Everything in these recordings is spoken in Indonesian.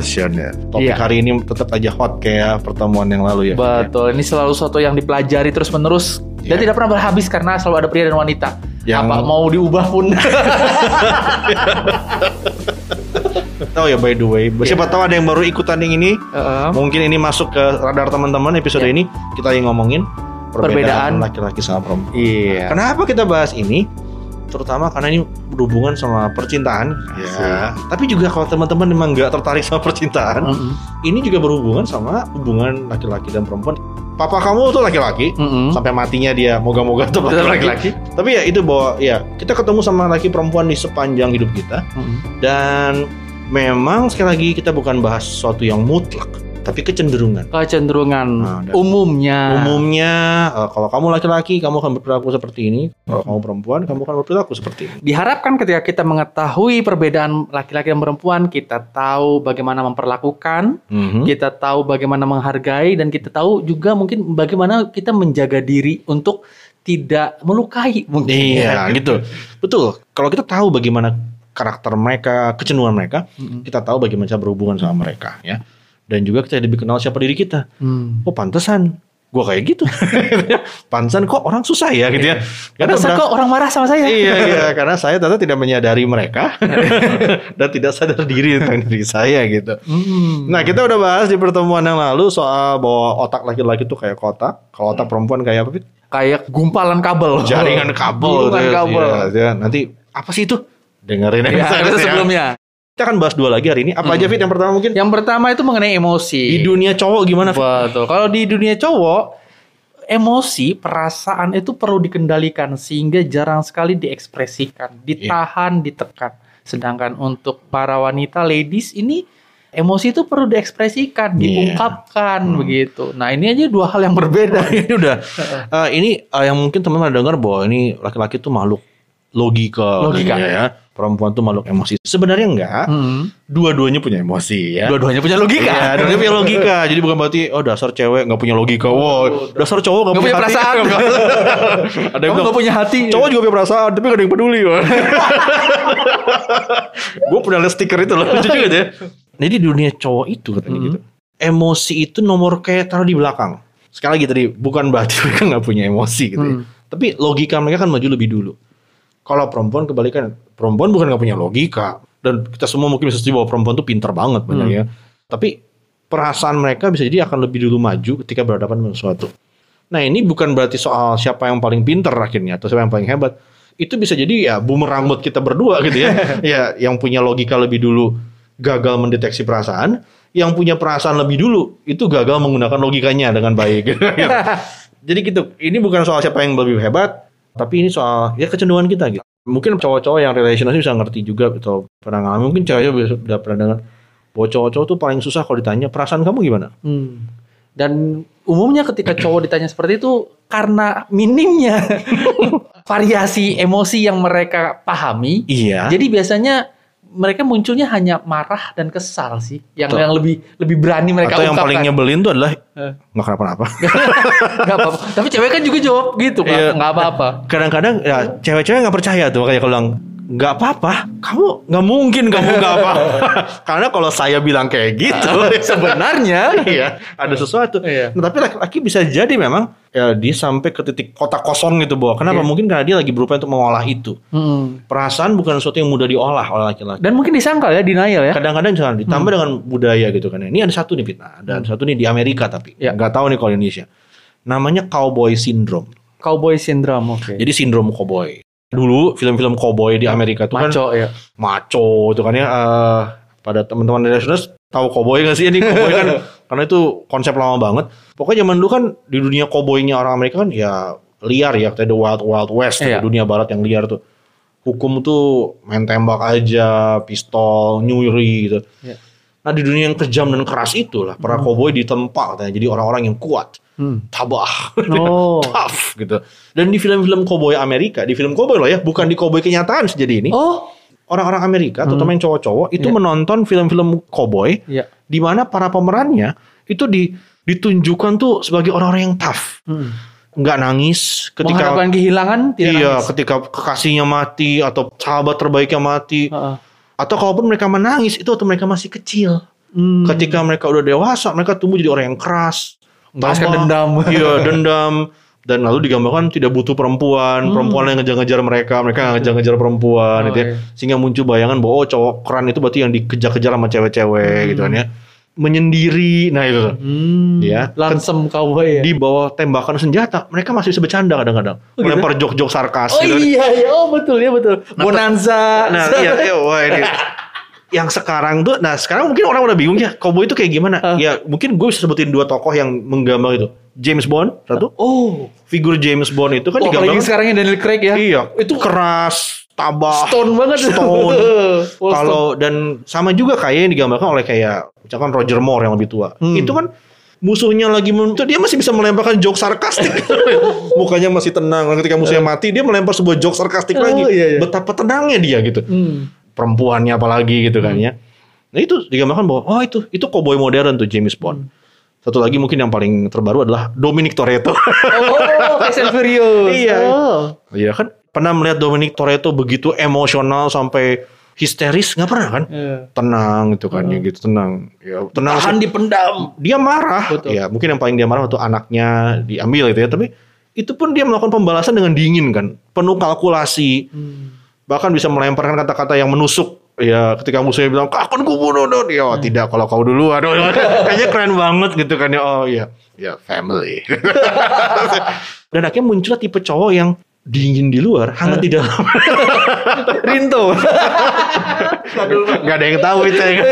discussion ya. Topik hari ini tetap aja hot kayak pertemuan yang lalu ya. Betul, ini selalu suatu yang dipelajari terus menerus dan tidak pernah berhabis karena selalu ada pria dan wanita. Yang... apa mau diubah pun. Oh ya, by the way, siapa tahu ada yang baru ikutan yang ini. Mungkin ini masuk ke radar teman-teman episode ini. Kita yang ngomongin perbedaan laki-laki sama perempuan. Iya. Kenapa kita bahas ini? Terutama karena ini berhubungan sama percintaan. Ya. Tapi juga kalau teman-teman memang nggak tertarik sama percintaan, ini juga berhubungan sama hubungan laki-laki dan perempuan. Papa kamu tuh laki-laki, sampai matinya dia moga-moga tuh laki-laki. Tapi ya itu bahwa ya kita ketemu sama laki perempuan di sepanjang hidup kita. Dan memang sekali lagi kita bukan bahas sesuatu yang mutlak, tapi kecenderungan nah, umumnya kalau kamu laki-laki kamu akan berperilaku seperti ini, kalau kamu perempuan kamu akan berperilaku seperti ini. Diharapkan ketika kita mengetahui perbedaan laki-laki dan perempuan, kita tahu bagaimana memperlakukan, kita tahu bagaimana menghargai, dan kita tahu juga mungkin bagaimana kita menjaga diri untuk tidak melukai mungkin. Iya gitu. Betul, kalau kita tahu bagaimana karakter mereka, kecenderungan mereka, kita tahu bagaimana cara berhubungan sama mereka ya. Dan juga kita lebih kenal siapa diri kita. Oh pantesan gue kayak gitu. Pantesan kok orang susah ya gitu ya. Pantesan kok orang marah sama saya. Iya karena saya ternyata tidak menyadari mereka. Dan tidak sadar diri tentang diri saya gitu. Nah kita udah bahas di pertemuan yang lalu soal bahwa otak laki-laki itu kayak kotak. Kalau otak perempuan kayak apa? Kayak gumpalan kabel. Jaringan kabel. Jaringan kabel. Ya. Nanti apa sih itu? Dengerin episode sebelumnya. Kita akan bahas dua lagi hari ini. Apa aja Fit? Yang pertama mungkin? Yang pertama itu mengenai emosi. Di dunia cowok gimana Fit? Betul. Kalau di dunia cowok, emosi, perasaan itu perlu dikendalikan sehingga jarang sekali diekspresikan, ditahan, ditekan. Sedangkan untuk para wanita, ladies ini emosi itu perlu diekspresikan, diungkapkan begitu. Nah ini aja dua hal yang berbeda. Ini udah. Ini yang mungkin teman-teman dengar bahwa ini laki-laki itu makhluk logika ya. Perempuan tuh makhluk emosi. Sebenarnya enggak. Dua-duanya punya emosi ya. Dua-duanya punya logika. Iya, dua-duanya punya logika. Jadi bukan berarti oh dasar cewek enggak punya logika. Wow, dasar cowok enggak punya hati. Perasaan. Ada yang enggak punya hati. Cowok juga punya perasaan, tapi enggak ada yang peduli. Gue pernah lihat stiker itu loh, lucu juga ya. Jadi dunia cowok itu katanya gitu. Emosi itu nomor kayak taruh di belakang. Sekali lagi tadi, bukan berarti mereka enggak punya emosi gitu. Tapi logika mereka kan maju lebih dulu. Kalau perempuan kebalikan, perempuan bukan gak punya logika. Dan kita semua mungkin bisa setuju bahwa perempuan tuh pintar banget banyak ya. Tapi perasaan mereka bisa jadi akan lebih dulu maju ketika berhadapan dengan sesuatu. Nah ini bukan berarti soal siapa yang paling pintar akhirnya atau siapa yang paling hebat. Itu bisa jadi ya bumerang buat kita berdua gitu ya. Ya yang punya logika lebih dulu gagal mendeteksi perasaan, yang punya perasaan lebih dulu itu gagal menggunakan logikanya dengan baik. Jadi gitu. Ini bukan soal siapa yang lebih hebat, tapi ini soal ya kecenderungan kita gitu. Mungkin cowok-cowok yang relationship bisa ngerti juga atau pernah ngalamin. Mungkin cewek-cewek udah pernah dengar bahwa cowok-cowok tuh paling susah kalau ditanya perasaan kamu gimana. Dan umumnya ketika cowok ditanya seperti itu karena minimnya variasi emosi yang mereka pahami. Iya. Jadi biasanya mereka munculnya hanya marah dan kesal sih, yang lebih berani mereka atau ungkapkan. Yang paling nyebelin tuh adalah nggak kenapa-napa. Nggak apa-apa. Tapi cewek kan juga jawab gitu, nggak apa-apa. Kadang-kadang ya, cewek-cewek nggak percaya tuh, makanya kalau bilang nggak apa-apa, kamu nggak mungkin kamu nggak apa-apa. Karena kalau saya bilang kayak gitu, sebenarnya ada sesuatu. Nah, tapi laki-laki bisa jadi memang ya, dia sampai ke titik kotak kosong gitu bahwa kenapa mungkin karena dia lagi berupaya untuk mengolah itu. Perasaan bukan sesuatu yang mudah diolah oleh laki-laki. Dan mungkin disangkal ya, denial ya. Kadang-kadang misalkan ditambah dengan budaya gitu kan. Ini ada satu nih Fitnah, dan satu nih di Amerika tapi nggak tahu nih kalau Indonesia. Namanya cowboy syndrome. Cowboy syndrome, oke. Jadi sindrom cowboy. Dulu film-film cowboy di Amerika tuh maco, kan maco itu kan ya. Pada teman-teman relationers tahu cowboy gak sih ini cowboy kan? Karena itu konsep lama banget. Pokoknya zaman dulu kan di dunia cowboynya orang Amerika kan ya liar ya, kayak the wild west, dunia barat yang liar tuh. Hukum tuh main tembak aja, pistol, nyuri gitu. Nah di dunia yang kejam dan keras itulah para cowboy ditempa katanya jadi orang-orang yang kuat. Tabah, tough gitu. Dan di film-film cowboy Amerika, di film cowboy loh ya, bukan di cowboy kenyataan sejadi ini. Orang-orang Amerika, terutama yang cowok-cowok, itu menonton film-film cowboy, di mana para pemerannya itu ditunjukkan tuh sebagai orang-orang yang tough, nggak nangis ketika menghadapi kehilangan, tidak nangis ketika kekasihnya mati atau sahabat terbaiknya mati, atau kalaupun mereka menangis itu atau mereka masih kecil. Ketika mereka udah dewasa, mereka tumbuh jadi orang yang keras, balaskan dendam. Iya, dendam. Dan lalu digambarkan tidak butuh perempuan, perempuan yang ngejar-ngejar mereka, mereka nggak ngejar-ngejar perempuan, gitu ya. Sehingga muncul bayangan bahwa oh, cowok keren itu berarti yang dikejar-kejar sama cewek-cewek, gitu kan ya. Menyendiri, nah itu tuh. Ya, langsung cowboy ya. Di bawah tembakan senjata, mereka masih bisa bercanda kadang-kadang, melempar jok-jok sarkas. Oh gitu, iya, oh betul ya betul. Bonanza. Nah, iya, wah ini. Yang sekarang tuh, nah sekarang mungkin orang udah bingung ya, cowboy itu kayak gimana? Ya mungkin gue bisa sebutin dua tokoh yang menggambar itu. James Bond, satu. Oh, figur James Bond itu kan digambar. Oh, apalagi sekarangnya Daniel Craig ya. Iya, itu keras, tabah. Stone banget. Stone. Kalau dan sama juga kayak yang digambarkan oleh kayak misalkan Roger Moore yang lebih tua. Itu kan musuhnya lagi muncul, dia masih bisa melemparkan jok sarkastik. Mukanya masih tenang. Ketika musuhnya mati, dia melempar sebuah jok sarkastik lagi. Iya. Betapa tenangnya dia gitu. Perempuannya apalagi gitu kan ya. Nah itu digambarkan bahwa oh itu cowboy modern tuh James Bond. Satu lagi mungkin yang paling terbaru adalah Dominic Toretto. Fast and Furious. Iya kan pernah melihat Dominic Toretto begitu emosional sampai histeris nggak pernah kan? Tenang gitu kan ya gitu tenang. Ya, tenang. Tahan dipendam. Dia marah. Betul. Ya mungkin yang paling dia marah waktu anaknya diambil gitu ya. Tapi itu pun dia melakukan pembalasan dengan dingin kan, penuh kalkulasi. Bahkan bisa melemparkan kata-kata yang menusuk ya ketika musuhnya bilang akan kubunuh don ya tidak kalau kau dulu aduh kayaknya keren banget gitu kan ya oh ya ya family. Dan akhirnya muncul tipe cowok yang dingin di luar hangat di dalam. Rinto. Gak ada yang tahu itu ya.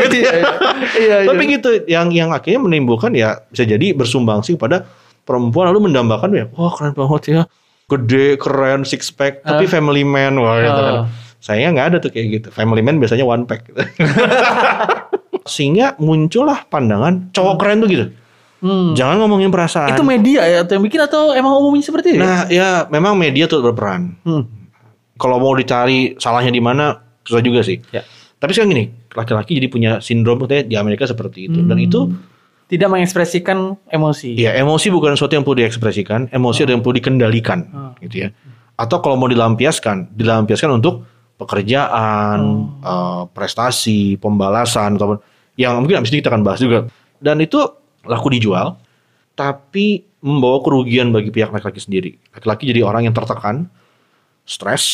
Tapi gitu yang akhirnya menimbulkan ya bisa jadi bersumbangsi pada perempuan lalu mendambakan ya wah keren banget ya gede, keren, six pack, tapi family man. Wah, gitu kan. Sayangnya gak ada tuh kayak gitu. Family man biasanya one pack. Gitu. Sehingga muncullah pandangan cowok keren tuh gitu. Jangan ngomongin perasaan. Itu media ya atau yang bikin atau emang umumnya seperti itu? Nah ya memang media tuh berperan. Kalau mau dicari salahnya di mana susah juga sih. Ya. Tapi sekarang gini, laki-laki jadi punya sindrom di Amerika seperti itu. Dan itu tidak mengekspresikan emosi. Iya, emosi bukan sesuatu yang perlu diekspresikan, emosi ada yang perlu dikendalikan, gitu ya. Atau kalau mau dilampiaskan untuk pekerjaan, prestasi, pembalasan, ataupun yang mungkin abis ini kita akan bahas juga. Dan itu laku dijual, tapi membawa kerugian bagi pihak laki-laki sendiri. Laki-laki jadi orang yang tertekan, stres,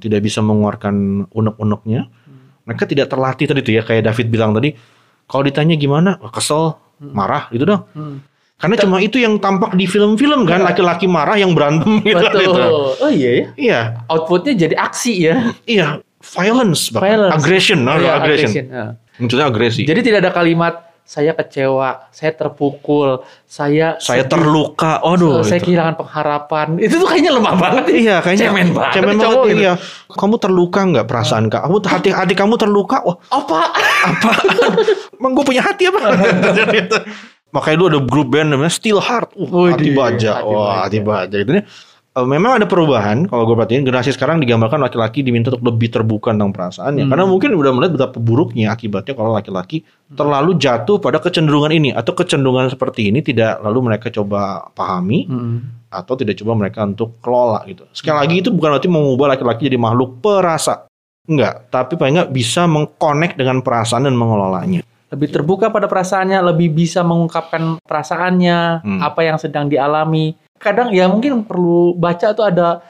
tidak bisa mengeluarkan unek-uneknya. Mereka tidak terlatih tadi tuh ya, kayak David bilang tadi. Kalau ditanya gimana, kesel. Marah gitu dong. Karena cuma itu yang tampak di film-film kan, laki-laki marah yang berantem gitu. Betul. Oh iya ya. Iya. Outputnya jadi aksi ya. Iya, violence. Aggression. Maksudnya agresi. Jadi tidak ada kalimat saya kecewa, saya terpukul, saya terluka. Aduh, saya kehilangan pengharapan. Itu tuh kayaknya lemah banget. Iya, kayaknya cemen banget gitu. Iya. Kamu terluka enggak perasaan Kak? Kamu hati kamu terluka. Wah, apa? Emang gue punya hati apa? Makanya dulu ada grup band namanya Steel Heart. Hati baja. Wah, hati baja gitu nih. Memang ada perubahan kalau gue perhatiin generasi sekarang digambarkan laki-laki diminta untuk lebih terbuka tentang perasaannya karena mungkin udah melihat betapa buruknya akibatnya kalau laki-laki terlalu jatuh pada kecenderungan ini atau kecenderungan seperti ini tidak lalu mereka coba pahami atau tidak coba mereka untuk kelola gitu. Sekali lagi itu bukan berarti mengubah laki-laki jadi makhluk perasa. Enggak, tapi paling enggak bisa mengkonek dengan perasaan dan mengelolanya. Lebih terbuka pada perasaannya, lebih bisa mengungkapkan perasaannya, apa yang sedang dialami. Kadang ya mungkin perlu baca tuh ada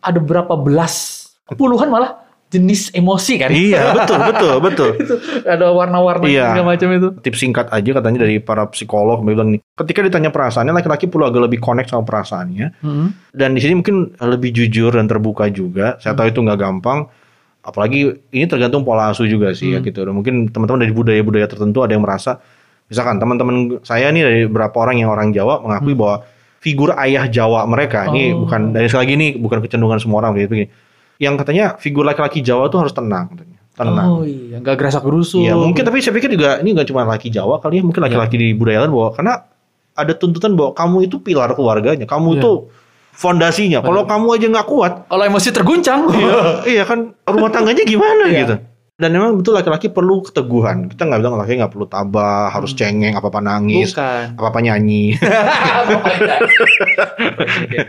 berapa belas puluhan malah jenis emosi kan. Iya betul. Ada warna-warna segala macam itu. Tips singkat aja katanya dari para psikolog bilang nih, ketika ditanya perasaannya laki-laki perlu agak lebih connect sama perasaannya. Dan di sini mungkin lebih jujur dan terbuka juga. Saya tahu itu nggak gampang. Apalagi ini tergantung pola asuh juga sih ya gitu. Mungkin teman-teman dari budaya-budaya tertentu ada yang merasa misalkan teman-teman saya nih dari berapa orang yang orang Jawa mengakui bahwa figur ayah Jawa mereka ini bukan dari sekali lagi ini bukan kecenderungan semua orang gitu. Yang katanya figur laki-laki Jawa tuh harus tenang katanya. Tenang. Oh iya, enggak gerasak gerusu. Iya, mungkin tapi saya pikir juga ini enggak cuma laki Jawa kali ya, mungkin laki-laki di budaya lain bahwa karena ada tuntutan bahwa kamu itu pilar keluarganya, kamu itu fondasinya. Kalau kamu aja enggak kuat, kalau emosi terguncang, iya kan rumah tangganya gimana gitu. Dan memang betul laki-laki perlu keteguhan. Kita nggak bilang laki-laki nggak perlu tabah, harus cengeng, apa-apa nangis, bukan. Apa-apa nyanyi.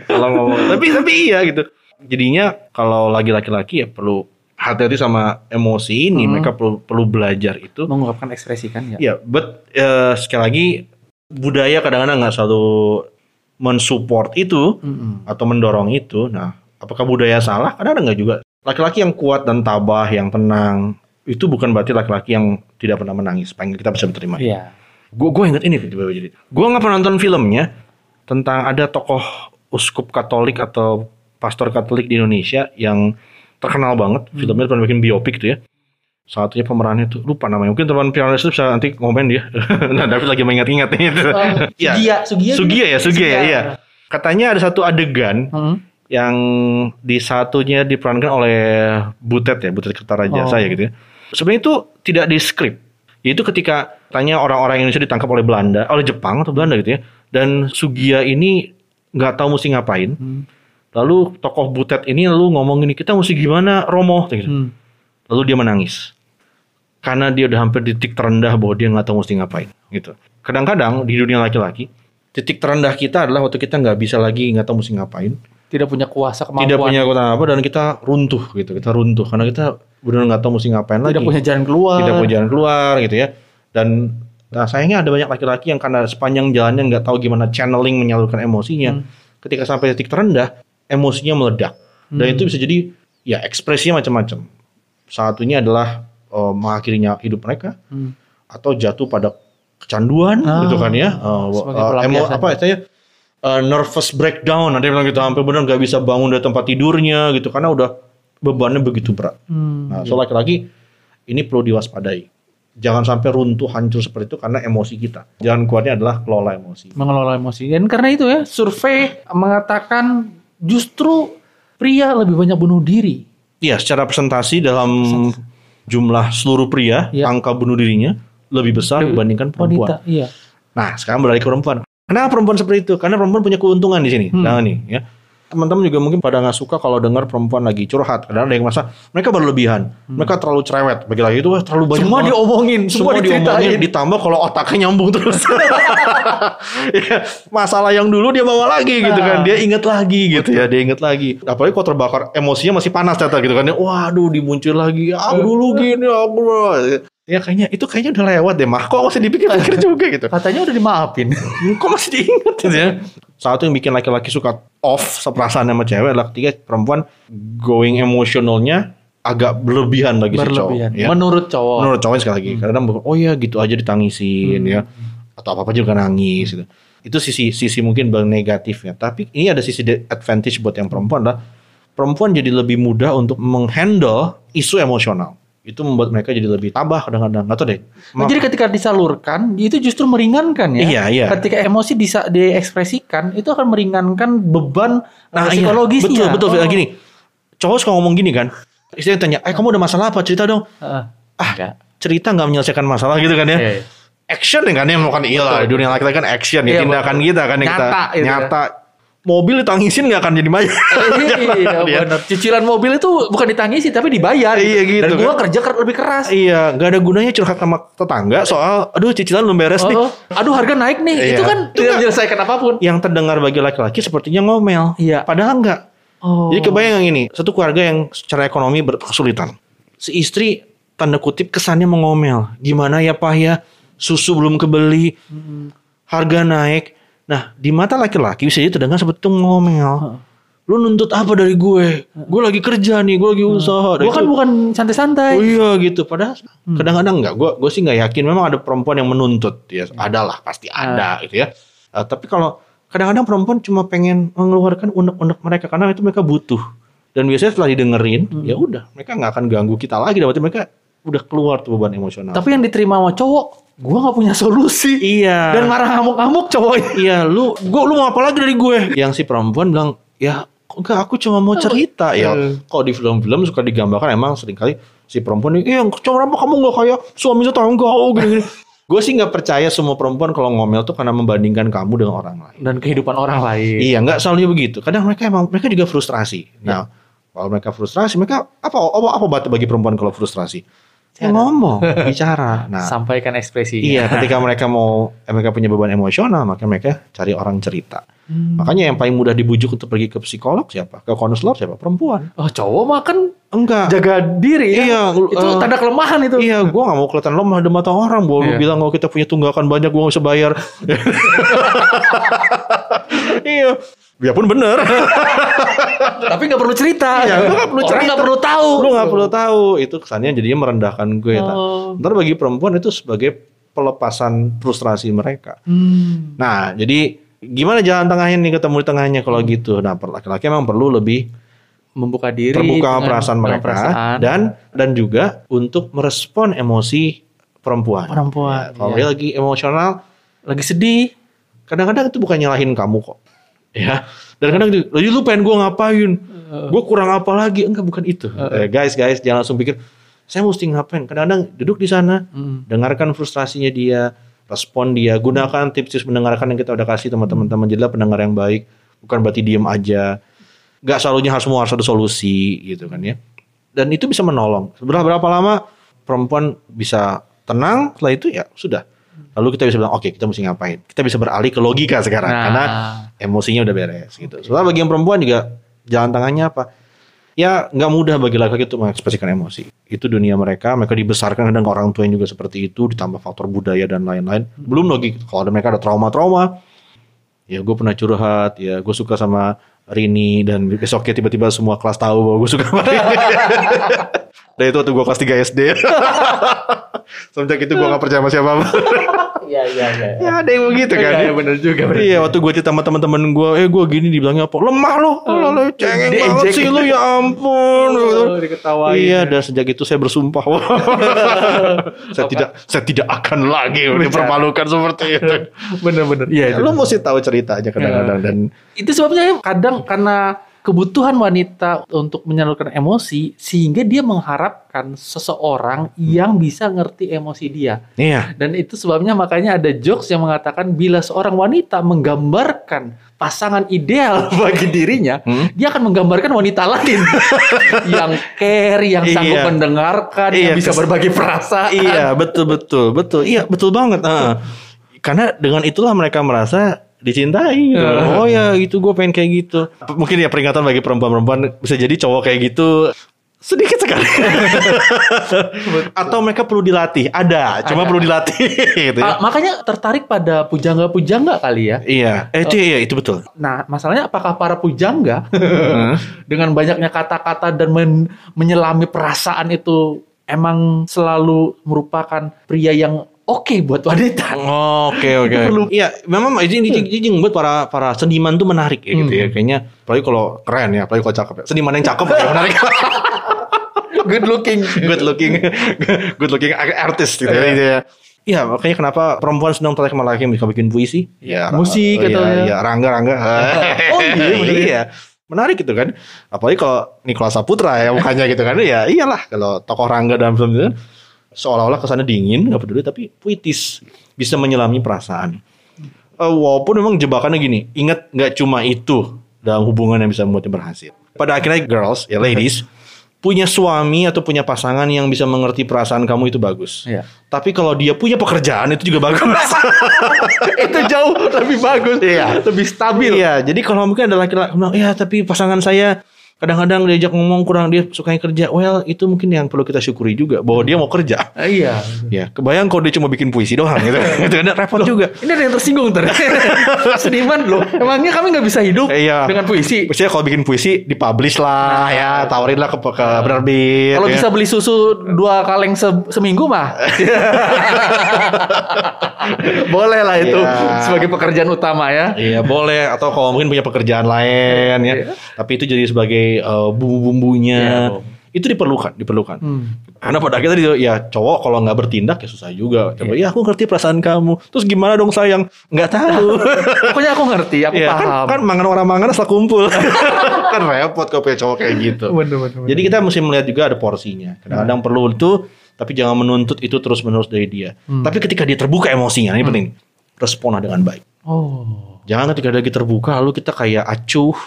Kalau ngomong, tapi iya gitu. Jadinya kalau lagi laki-laki ya perlu hati-hati sama emosi ini, mereka perlu belajar itu mengungkapkan ekspresi kan ya. Iya, but sekali lagi budaya kadang-kadang nggak selalu mensupport itu atau mendorong itu. Nah, apakah budaya salah? Kadang-kadang nggak juga. Laki-laki yang kuat dan tabah, yang tenang, itu bukan berarti laki-laki yang tidak pernah menangis. Pengen kita bisa menerima. Iya. Gue ingat ini tiba-tiba jadi. Gue nggak pernah nonton filmnya tentang ada tokoh uskup Katolik atau pastor Katolik di Indonesia yang terkenal banget, filmnya pernah bikin biopik tuh ya. Satunya pemerannya tuh lupa namanya. Mungkin teman Pianis itu bisa nanti komen dia. Nah, David lagi mengingat-ingat itu. Sugiya. Iya. Katanya ada satu adegan yang di satunya diperankan oleh Butet ya, Butet Kertarajasa ya gitu ya. Sebenarnya itu tidak di skrip. Itu ketika tanya orang-orang Indonesia ditangkap oleh Belanda, oleh Jepang atau Belanda gitu ya. Dan Sugiya ini enggak tahu mesti ngapain. Lalu tokoh Butet ini lalu ngomong gini, kita mesti gimana Romo gitu. Lalu dia menangis karena dia udah hampir di titik terendah bahwa dia nggak tahu mesti ngapain gitu. Kadang-kadang di dunia laki-laki titik terendah kita adalah waktu kita nggak bisa lagi, nggak tahu mesti ngapain, tidak punya kuasa kemampuan, tidak punya kuasa apa, dan kita runtuh gitu. Kita runtuh karena kita benar nggak tahu mesti ngapain lagi, tidak punya jalan keluar, gitu ya. Dan nah, sayangnya ada banyak laki-laki yang karena sepanjang jalannya nggak tahu gimana channeling menyalurkan emosinya, ketika sampai titik terendah emosinya meledak, dan itu bisa jadi ya ekspresinya macam-macam. Satunya adalah mengakhirinya hidup mereka, atau jatuh pada kecanduan, gitu kan ya, nervous breakdown, ada yang bilang gitu, sampai benar nggak bisa bangun dari tempat tidurnya gitu karena udah bebannya begitu berat. Nah, so laki-laki ini perlu diwaspadai. Jangan sampai runtuh, hancur seperti itu karena emosi kita. Jalan keluarnya adalah kelola emosi. Mengelola emosi. Dan karena itu ya, survei mengatakan justru pria lebih banyak bunuh diri. Iya, secara presentasi dalam jumlah seluruh pria, angka bunuh dirinya lebih besar dibandingkan perempuan. Wanita, iya. Nah, sekarang beralih ke perempuan. Kenapa perempuan seperti itu? Karena perempuan punya keuntungan di sini. Nah, nih ya. Teman-teman juga mungkin pada gak suka kalau dengar perempuan lagi curhat. Kadang ada yang merasa mereka berlebihan, mereka terlalu cerewet. Bagi lagi itu terlalu banyak, semua diomongin, semua diceritain. Ditambah kalau otaknya nyambung terus. Ya, masalah yang dulu dia bawa lagi gitu kan. Dia ingat lagi gitu ya, dia ingat lagi. Apalagi kalau terbakar emosinya masih panas ternyata gitu kan. Waduh, dimuncul lagi. Aku dulu gini, aku ya kayaknya itu udah lewat deh mah. Kok masih dipikir-pikir juga gitu. Katanya udah dimaafin. Kok masih diingat gitu ya. Satu yang bikin laki-laki suka off perasaan sama cewek adalah ketika perempuan going emosionalnya agak berlebihan lagi si cowok. Ya. Menurut cowok. Menurut cowoknya sekali lagi. Kadang oh ya gitu aja ditangisin ya. Atau apa-apa juga nangis gitu. Itu sisi mungkin bang negatifnya. Tapi ini ada sisi advantage buat yang perempuan adalah perempuan jadi lebih mudah untuk menghandle isu emosional. Itu membuat mereka jadi lebih tabah kadang-kadang. Gak tau deh. Jadi ketika disalurkan, itu justru meringankan ya. Iya, iya. Ketika emosi bisa diekspresikan, itu akan meringankan beban psikologisnya. Betul, betul. Gini, cowok suka ngomong gini kan. Istrinya tanya, kamu ada masalah apa? Cerita dong. Enggak. Cerita gak menyelesaikan masalah gitu kan ya. Action kan ya, bukan dunia laki-laki kan action ya. Tindakan kita kan. Nyata. Mobil ditangisin gak akan jadi bayar. Iya, benar. Cicilan mobil itu bukan ditangisi tapi dibayar. Iya gitu. Dan gue kan kerja lebih keras. Iya, gak ada gunanya curhat sama tetangga soal aduh cicilan belum beres nih. Aduh harga naik nih. Iya. Itu kan tidak menyelesaikan apapun. Yang terdengar bagi laki-laki sepertinya ngomel. Iya. Padahal enggak. Jadi kebayang yang ini, satu keluarga yang secara ekonomi berkesulitan. Si istri tanda kutip kesannya mengomel. Gimana ya Pak ya? Susu belum kebeli. Harga naik. Nah, di mata laki-laki bisa jadi terdengar seperti itu ngomel. Lu nuntut apa dari gue? Gue lagi kerja nih, gue lagi usaha. Gue kan bukan santai-santai. Oh iya gitu. Padahal kadang-kadang enggak. Gue sih enggak yakin. Memang ada perempuan yang menuntut. Ya, adalah, pasti ada gitu ya. Tapi kalau kadang-kadang perempuan cuma pengen mengeluarkan unek-unek mereka. Karena itu mereka butuh. Dan biasanya setelah didengerin, ya udah. Mereka enggak akan ganggu kita lagi. Berarti mereka udah keluar tuh beban emosional. Tapi yang diterima sama cowok, gue gak punya solusi. Iya. Dan marah ngamuk-ngamuk cowok. Iya, lu mau apa lagi dari gue? Yang si perempuan bilang, ya enggak, aku cuma mau cerita. Ya, kalau di film-film suka digambarkan emang seringkali si perempuan ini, iya, kenapa kamu gak kayak suaminya tangga, gini-gini. Gue sih gak percaya semua perempuan kalau ngomel tuh karena membandingkan kamu dengan orang lain. Dan kehidupan orang lain. Iya, gak selalu begitu. Kadang mereka juga frustrasi. Nah, kalau mereka frustrasi, mereka apa bagi perempuan kalau frustrasi? Ngomong, bicara, sampaikan ekspresinya. Iya, ketika mereka punya beban emosional, maka mereka cari orang cerita. Makanya yang paling mudah dibujuk untuk pergi ke psikolog siapa? Ke konselor siapa? Perempuan. Cowok mah kan Enggak. Jaga diri kan? Iya, itu tanda kelemahan itu. Iya, gue gak mau kelihatan lemah di mata orang. Bahwa lu bilang kalau kita punya tunggakan banyak, gue gak bisa bayar. Iya. Ya pun bener. Tapi gak perlu cerita. Iya, gue gak perlu cerita. Orang gak perlu tahu. Lu gak perlu tahu. Itu kesannya jadinya merendahkan gue. Oh. Ntar bagi perempuan itu sebagai pelepasan frustrasi mereka. Nah, jadi gimana jalan tengahnya nih, ketemu di tengahnya kalau gitu. Nah, laki-laki memang perlu lebih membuka diri, terbuka perasaan mereka, dan juga untuk merespon emosi perempuan. Kalau dia lagi emosional, lagi sedih, kadang-kadang itu bukan nyalahin kamu kok, ya. Dan kadang itu, lagi lu pengen gue ngapain? Gue kurang apa lagi? Enggak, bukan itu. Guys, jangan langsung pikir saya mesti ngapain. Kadang-kadang duduk di sana, dengarkan frustrasinya dia, respon dia, gunakan tips-tips mendengarkan yang kita udah kasih teman-teman. Jadilah pendengar yang baik, bukan berarti diem aja. Gak selalunya harus ada solusi gitu kan ya. Dan itu bisa menolong. Berapa lama perempuan bisa tenang, setelah itu ya sudah. Lalu kita bisa bilang oke, kita mesti ngapain. Kita bisa beralih ke logika sekarang. Nah. Karena emosinya udah beres gitu. Setelah bagi yang perempuan juga jalan tangannya apa. Ya gak mudah bagi laki-laki itu mengekspresikan emosi. Itu dunia mereka. Mereka dibesarkan dengan orang tuanya juga seperti itu. Ditambah faktor budaya dan lain-lain. Belum lagi kalau mereka ada trauma-trauma. Ya gue pernah curhat. Ya gue suka sama Rini, dan besoknya tiba-tiba semua kelas tahu bahwa gue suka sama Rini. Dan itu waktu gue kelas 3 SD. Semenjak itu gue gak percaya sama siapa-apa. Ya ada yang begitu kan. Ya bener juga. Iya waktu gue cerita sama teman-teman gue, gue gini, dibilangnya apa? Lemah lo, cengeng banget sih lo, ya ampun. Diketawain. Iya, dan sejak itu saya bersumpah. Saya tidak akan lagi dipermalukan seperti itu. Bener-bener. Iya. Lo mesti tahu ceritanya kadang-kadang. Dan itu sebabnya kadang karena kebutuhan wanita untuk menyalurkan emosi, sehingga dia mengharapkan seseorang yang bisa ngerti emosi dia. Iya. Dan itu sebabnya makanya ada jokes yang mengatakan bila seorang wanita menggambarkan pasangan ideal bagi dirinya, dia akan menggambarkan wanita lain yang care, yang sanggup mendengarkan, yang bisa berbagi perasaan. Iya, betul. Iya, betul banget. Karena dengan itulah mereka merasa dicintai. Oh ya, itu gue pengen kayak gitu. Mungkin ya peringatan bagi perempuan-perempuan, bisa jadi cowok kayak gitu sedikit sekali. Atau mereka perlu dilatih. Ada. Perlu dilatih gitu ya. Makanya tertarik pada pujangga-pujangga kali ya. Iya. Itu betul. Nah, masalahnya apakah para pujangga dengan banyaknya kata-kata dan menyelami perasaan itu emang selalu merupakan pria yang oke buat wanita. Oke. Iya, memang ini buat para seniman tuh menarik ya gitu ya. Kayaknya apalagi kalau keren ya, apalagi kalau cakep ya. Seniman yang cakep ya menarik. Good looking artist gitu ya. Iya, makanya kenapa perempuan senang tertarik sama laki yang bisa bikin puisi? Ya, musik atau ya Rangga. Oh iya. Menarik gitu kan. Apalagi kalau Nicholas Saputra ya mukanya gitu kan. Ya iyalah kalau tokoh Rangga dalam film itu seolah-olah kesannya dingin, gak peduli, tapi puitis, bisa menyelami perasaan. Walaupun memang jebakannya gini, ingat gak cuma itu dalam hubungan yang bisa membuatnya berhasil. Pada akhirnya girls, ya ladies, punya suami atau punya pasangan yang bisa mengerti perasaan kamu itu bagus. Iya. Tapi kalau dia punya pekerjaan itu juga bagus. Itu jauh lebih bagus, lebih stabil. Iya. Jadi kalau mungkin ada laki-laki bilang, ya tapi pasangan saya kadang-kadang diajak ngomong kurang, dia sukanya kerja. Well, itu mungkin yang perlu kita syukuri juga, bahwa dia mau kerja. Iya. Ya, kebayang kalau dia cuma bikin puisi doang gitu. Itu kan repot juga. Ini ada yang tersinggung tadi. Seniman loh. Emangnya kami enggak bisa hidup dengan puisi? Maksudnya kalau bikin puisi dipublish lah ya, tawarin lah ke penerbit. Kalau bisa beli susu 2 kaleng seminggu mah. Boleh lah itu sebagai pekerjaan utama ya. Iya, boleh, atau kalau mungkin punya pekerjaan lain ya. Tapi itu jadi sebagai bumbu-bumbunya itu diperlukan. Karena pada akhirnya ya cowok kalau nggak bertindak ya susah juga. Coba ya aku ngerti perasaan kamu. Terus gimana dong sayang? Nggak tahu. Pokoknya aku ngerti, aku paham. Kan mangan orang mangan setelah kumpul. Kan repot kalau punya cowok kayak gitu. Bener. Jadi kita mesti melihat juga ada porsinya. Kadang-kadang perlu itu, tapi jangan menuntut itu terus-menerus dari dia. Tapi ketika dia terbuka emosinya, ini penting. Responlah dengan baik. Oh. Jangan ketika dia terbuka lalu kita kayak acuh.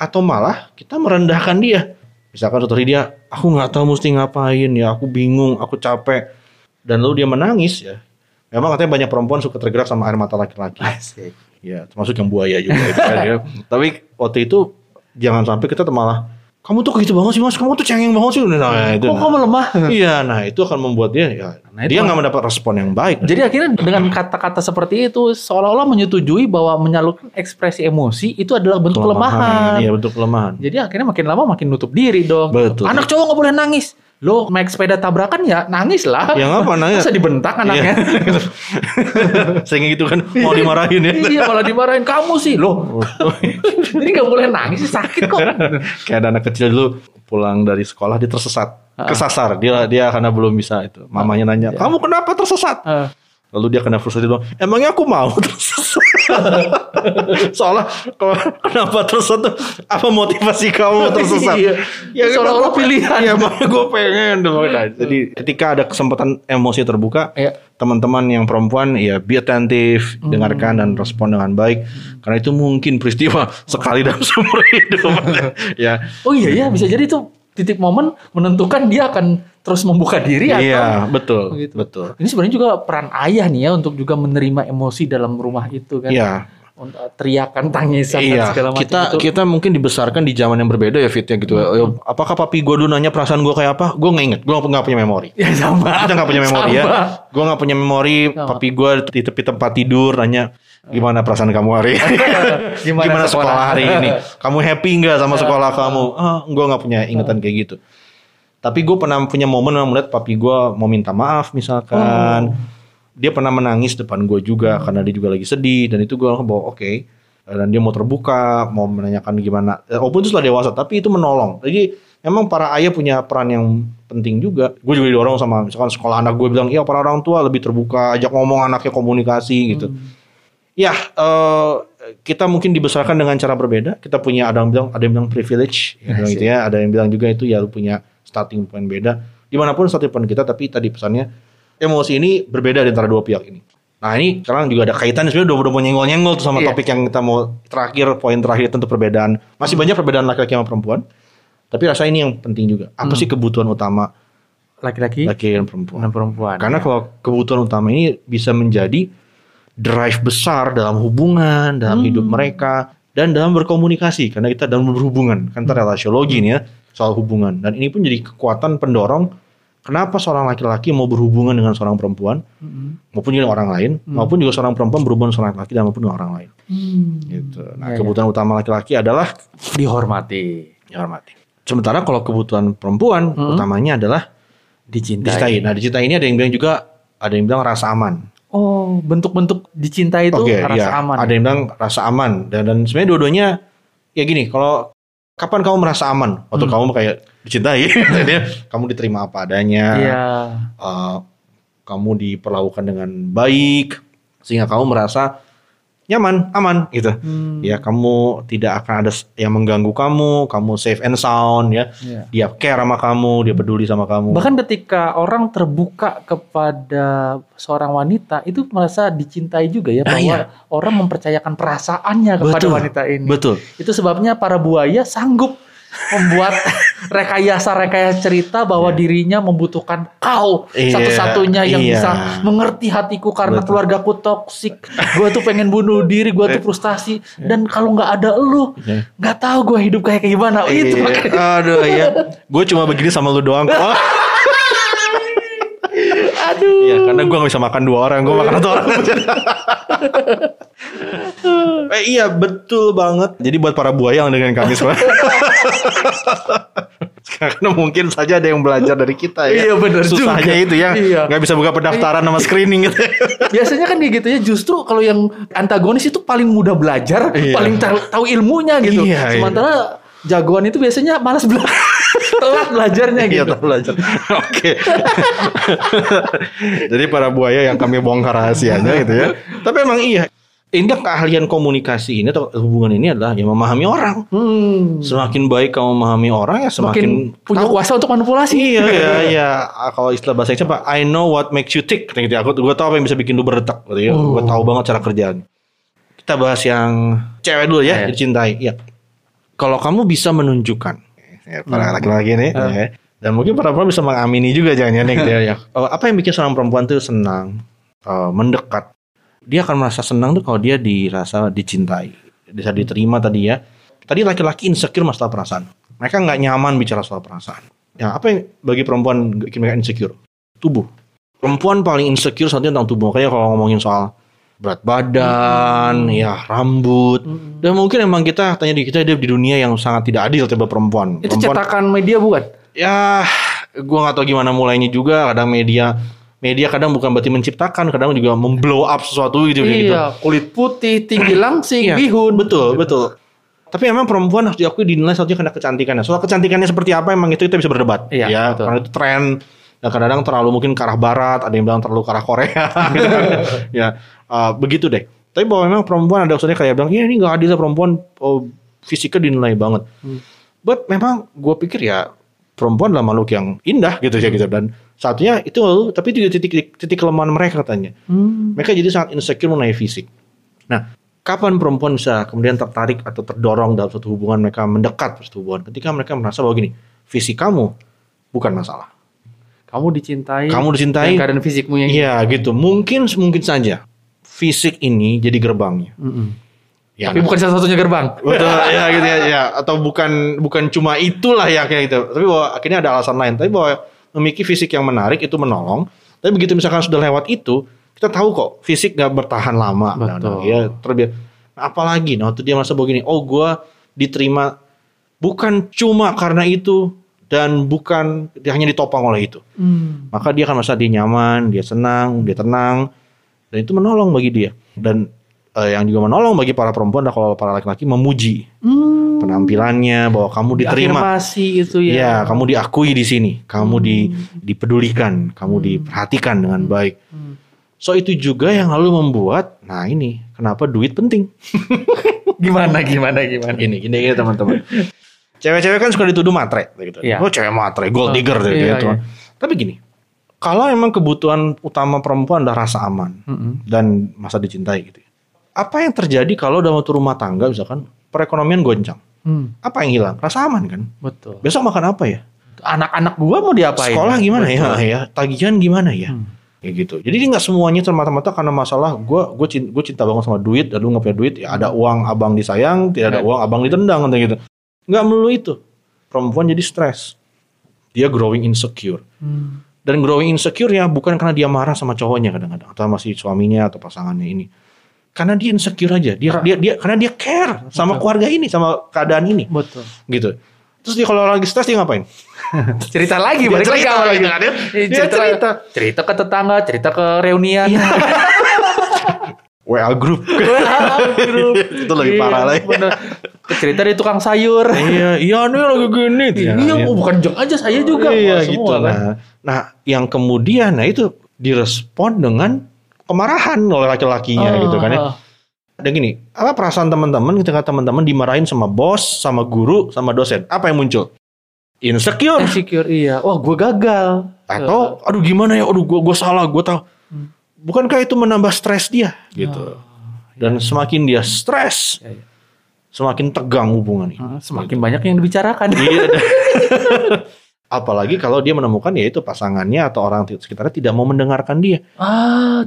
Atau malah kita merendahkan dia. Misalkan setelah dia, aku gak tahu mesti ngapain ya, aku bingung, aku capek. Dan lalu dia menangis ya. Memang katanya banyak perempuan suka tergerak sama air mata laki-laki. Asik. Ya, termasuk yang buaya juga. Tapi waktu itu jangan sampai kita malah, kamu tuh gitu banget sih mas, kamu tuh cengeng banget sih. Nah, itu, kamu lemah? Iya, nah itu akan membuat dia, ya, nah, dia nggak mendapat respon yang baik. Jadi akhirnya dengan kata-kata seperti itu seolah-olah menyetujui bahwa menyalurkan ekspresi emosi itu adalah bentuk kelemahan. Iya, bentuk kelemahan. Jadi akhirnya makin lama makin nutup diri dong. Betul. Anak cowok nggak boleh nangis. Lo naik sepeda tabrakan ya nangis lah. Ya ngapa nangis? Masa dibentak anaknya. Sehingga gitu kan mau dimarahin ya. Iya malah dimarahin. Kamu sih lo. Jadi gak boleh nangis sih, sakit kok. Kayak ada anak kecil dulu pulang dari sekolah dia tersesat. Kesasar. Dia karena belum bisa itu. Mamanya nanya, kamu kenapa tersesat? Lalu dia kena frustasi bilang, emangnya aku mau tersesat? Seolah kenapa tersesat tuh, apa motivasi kamu tersesat? Ya seolah-olah pilihan. Ya makanya gue pengen. Jadi ketika ada kesempatan emosi terbuka, teman-teman yang perempuan ya be attentive, dengarkan dan respon dengan baik, karena itu mungkin peristiwa sekali dalam seumur hidup. Ya. Oh iya ya, bisa jadi itu titik momen menentukan dia akan terus membuka diri atau iya, betul, gitu. Betul. Ini sebenarnya juga peran ayah nih ya untuk juga menerima emosi dalam rumah itu kan. Iya. Teriakan, tangisan iya, dan segala macam itu. Kita mungkin dibesarkan di zaman yang berbeda ya Fitnya gitu. Apakah papi gue dulu nanya perasaan gue kayak apa? Gue nggak inget. Gue nggak punya memori. Ya sama. Kita nggak punya memori ya. Gue nggak punya memori. Sama. Papi gue di tepi tempat tidur nanya gimana perasaan kamu hari ini? Gimana sekolah hari ini? Kamu happy nggak sama sekolah kamu? Gue nggak punya ingatan kayak gitu. Tapi gue pernah punya momen melihat papi gue mau minta maaf misalkan. Dia pernah menangis depan gue juga karena dia juga lagi sedih, dan itu gue bawa oke. Dan dia mau terbuka, mau menanyakan gimana. Walaupun itu sudah dewasa, tapi itu menolong. Jadi emang para ayah punya peran yang penting juga. Gue juga didorong sama misalkan sekolah anak gue bilang, iya para orang tua lebih terbuka, ajak ngomong anaknya, komunikasi gitu. Ya kita mungkin dibesarkan dengan cara berbeda. Kita punya ada yang bilang privilege, gitu ya. Ada yang bilang juga itu ya lu punya starting point beda. Dimanapun starting point kita, tapi tadi pesannya, emosi ini berbeda di antara dua pihak ini. Nah ini sekarang juga ada kaitan sebenarnya udah mau nyenggol-nyenggol tuh sama topik yang kita mau terakhir, poin terakhir tentu perbedaan. Masih banyak perbedaan laki-laki sama perempuan. Tapi rasa ini yang penting juga. Apa sih kebutuhan utama laki-laki dan perempuan? Karena kalau kebutuhan utama ini bisa menjadi drive besar dalam hubungan, dalam hidup mereka, dan dalam berkomunikasi. Karena kita dalam berhubungan, kan kita relasiologi nih ya, soal hubungan. Dan ini pun jadi kekuatan pendorong. Kenapa seorang laki-laki mau berhubungan dengan seorang perempuan, maupun juga orang lain, maupun juga seorang perempuan berhubungan seorang laki-laki dan maupun dengan orang lain. Gitu. Nah, kebutuhan utama laki-laki adalah dihormati. Sementara kalau kebutuhan perempuan utamanya adalah dicintai. Nah, dicintai ini ada yang bilang rasa aman. Oh, bentuk-bentuk dicintai itu rasa aman. Ada yang bilang rasa aman dan sebenarnya dua-duanya ya gini, kalau kapan kamu merasa aman? Waktu kamu kayak dicintai, kamu diterima apa adanya, kamu diperlakukan dengan baik, sehingga kamu merasa nyaman, aman gitu. Ya kamu tidak akan ada yang mengganggu kamu safe and sound ya. Dia care sama kamu, dia peduli sama kamu. Bahkan ketika orang terbuka kepada seorang wanita, itu merasa dicintai juga ya, bahwa orang mempercayakan perasaannya kepada wanita ini. Betul. Itu sebabnya para buaya sanggup membuat rekayasa cerita bahwa dirinya membutuhkan kau satu-satunya yang bisa mengerti hatiku karena keluargaku toksik. Gue tuh pengen bunuh diri, gue tuh frustasi, dan kalau nggak ada lu, nggak tahu gue hidup kayak gimana. Itu makanya. Aduh ya, gue cuma begini sama lu doang. Oh. Aduh. Ya karena gue nggak bisa makan dua orang, gue makan satu orang aja. Iya betul banget. Jadi buat para buaya yang dengan kami semua. Karena mungkin saja ada yang belajar dari kita ya. Iya benar juga. Susahnya itu ya. Nggak bisa buka pendaftaran sama screening gitu. Biasanya kan kayak gitu ya. Justru kalau yang antagonis itu paling mudah belajar, paling tahu ilmunya gitu. Sementara jagoan itu biasanya malas belajar. Telat belajarnya gitu. Iya, belajar. Oke. Jadi para buaya yang kami bongkar rahasianya gitu ya. Tapi emang iya. Indah keahlian komunikasi ini atau hubungan ini adalah yang memahami orang. Semakin baik kamu memahami orang ya semakin punya kuasa untuk manipulasi. Iya. Kalau istilah bahasa Inggris apa? I know what makes you tick. Gitu. Gue tahu apa yang bisa bikin lu berdetak gitu ya. Gue tahu banget cara kerjaan. Kita bahas yang cewek dulu ya, dicintai. Iya. Kalau kamu bisa menunjukkan para laki-laki nih dan mungkin para perempuan bisa mengamini juga jangan-jangan ya. Apa yang bikin seorang perempuan tuh senang mendekat? Dia akan merasa senang tuh kalau dia dirasa dicintai, bisa diterima tadi ya. Tadi laki-laki insecure masalah perasaan. Mereka nggak nyaman bicara soal perasaan. Ya, apa yang bagi perempuan bikin mereka insecure? Tubuh. Perempuan paling insecure saatnya tentang tubuh. Makanya kalau ngomongin soal berat badan, ya rambut. Dan mungkin emang kita, tanya diri kita, hidup di dunia yang sangat tidak adil terhadap perempuan. Itu perempuan, cetakan media bukan? Ya, gua nggak tahu gimana mulainya juga. Kadang media kadang bukan berarti menciptakan, kadang juga memblow up sesuatu gitu. Iya, gitu. Kulit putih, tinggi langsing, bihun. Betul, betul. Tapi emang perempuan harus diakui dinilai soalnya karena kecantikannya. Soal kecantikannya seperti apa emang itu kita bisa berdebat. Iya, ya, betul. Karena itu tren. Dan kadang-kadang terlalu mungkin ke arah barat, ada yang bilang terlalu ke arah Korea. Gitu kan. Ya, begitu deh. Tapi bahwa memang perempuan ada usulnya kayak bilang, ya ini gak adil lah perempuan, oh, fisiknya dinilai banget. But memang gue pikir ya, perempuan adalah makhluk yang indah gitu ya gitu. Dan satunya itu, tapi itu titik kelemahan mereka katanya. Mereka jadi sangat insecure mengenai fisik. Nah, kapan perempuan bisa kemudian tertarik atau terdorong dalam suatu hubungan, mereka mendekat suatu hubungan? Ketika mereka merasa bahwa gini, fisik kamu bukan masalah. Kamu dicintai. Dan keadaan fisikmu yang iya gitu. Mungkin saja fisik ini jadi gerbangnya. Ya, tapi bukan satu-satunya gerbang. Betul, ya gitu ya. Atau bukan cuma itulah ya kayak gitu. Tapi bahwa akhirnya ada alasan lain. Tapi bahwa memiliki fisik yang menarik itu menolong. Tapi begitu misalkan sudah lewat itu, kita tahu kok fisik gak bertahan lama. Betul. Ya, apalagi waktu dia merasa begini, oh gue diterima bukan cuma karena itu dan bukan dia hanya ditopang oleh itu. Maka dia akan merasa dia nyaman, dia senang, dia tenang, dan itu menolong bagi dia. Dan yang juga menolong bagi para perempuan adalah kalau para laki-laki memuji penampilannya, bahwa kamu diterima, afirmasi itu ya. Ya, kamu diakui di sini, kamu dipedulikan, kamu diperhatikan dengan baik. So itu juga yang lalu membuat, nah ini kenapa duit penting. Gimana Gini teman-teman. Cewek-cewek kan suka dituduh matre gitu. Yeah. Oh cewek matre, gold digger gitu. Yeah, yeah. Tapi gini, kalau emang kebutuhan utama perempuan adalah rasa aman dan masa dicintai gitu. Apa yang terjadi kalau dalam rumah tangga misalkan perekonomian goncang? Apa yang hilang? Rasa aman kan? Betul. Besok makan apa ya? Anak-anak gua mau diapain? Sekolah gimana ya? Ya, tagihan gimana ya? Kayak gitu. Jadi nggak semuanya semata-mata karena masalah gue cinta banget sama duit, dan lu nggak punya duit, ya ada uang abang disayang, tidak ada uang abang ditendang, kayak gitu. Nggak melulu itu. Perempuan jadi stres. Dia growing insecure. Dan growing insecure ya bukan karena dia marah sama cowoknya kadang-kadang, atau masih suaminya atau pasangannya ini. Karena dia insecure aja. Dia karena dia care sama keluarga ini, sama keadaan ini. Betul. Gitu. Terus dia kalau lagi stres dia ngapain? Cerita lagi, balik lagi ke awal. Cerita ke tetangga, cerita ke reunian. Iya. WA group. Itu lebih parah lagi. Bener. Cerita dari tukang sayur. Iya, ini lagi gini. Iya, bukan jok aja, saya juga. Iya, semua, gitu. Kan? Nah, yang kemudian itu direspon dengan kemarahan oleh laki-lakinya gitu kan ya. Dan gini, apa perasaan teman-teman ketika teman-teman dimarahin sama bos, sama guru, sama dosen? Apa yang muncul? Insecure. Iya. Wah, gue gagal. Atau, aduh gimana ya? Aduh, gue salah, gue tahu. Bukankah itu menambah stres dia? Gitu. Dan semakin dia stres, semakin tegang hubungan ini. Semakin banyak yang dibicarakan. Iya. Apalagi kalau dia menemukan yaitu pasangannya atau orang sekitarnya tidak mau mendengarkan dia.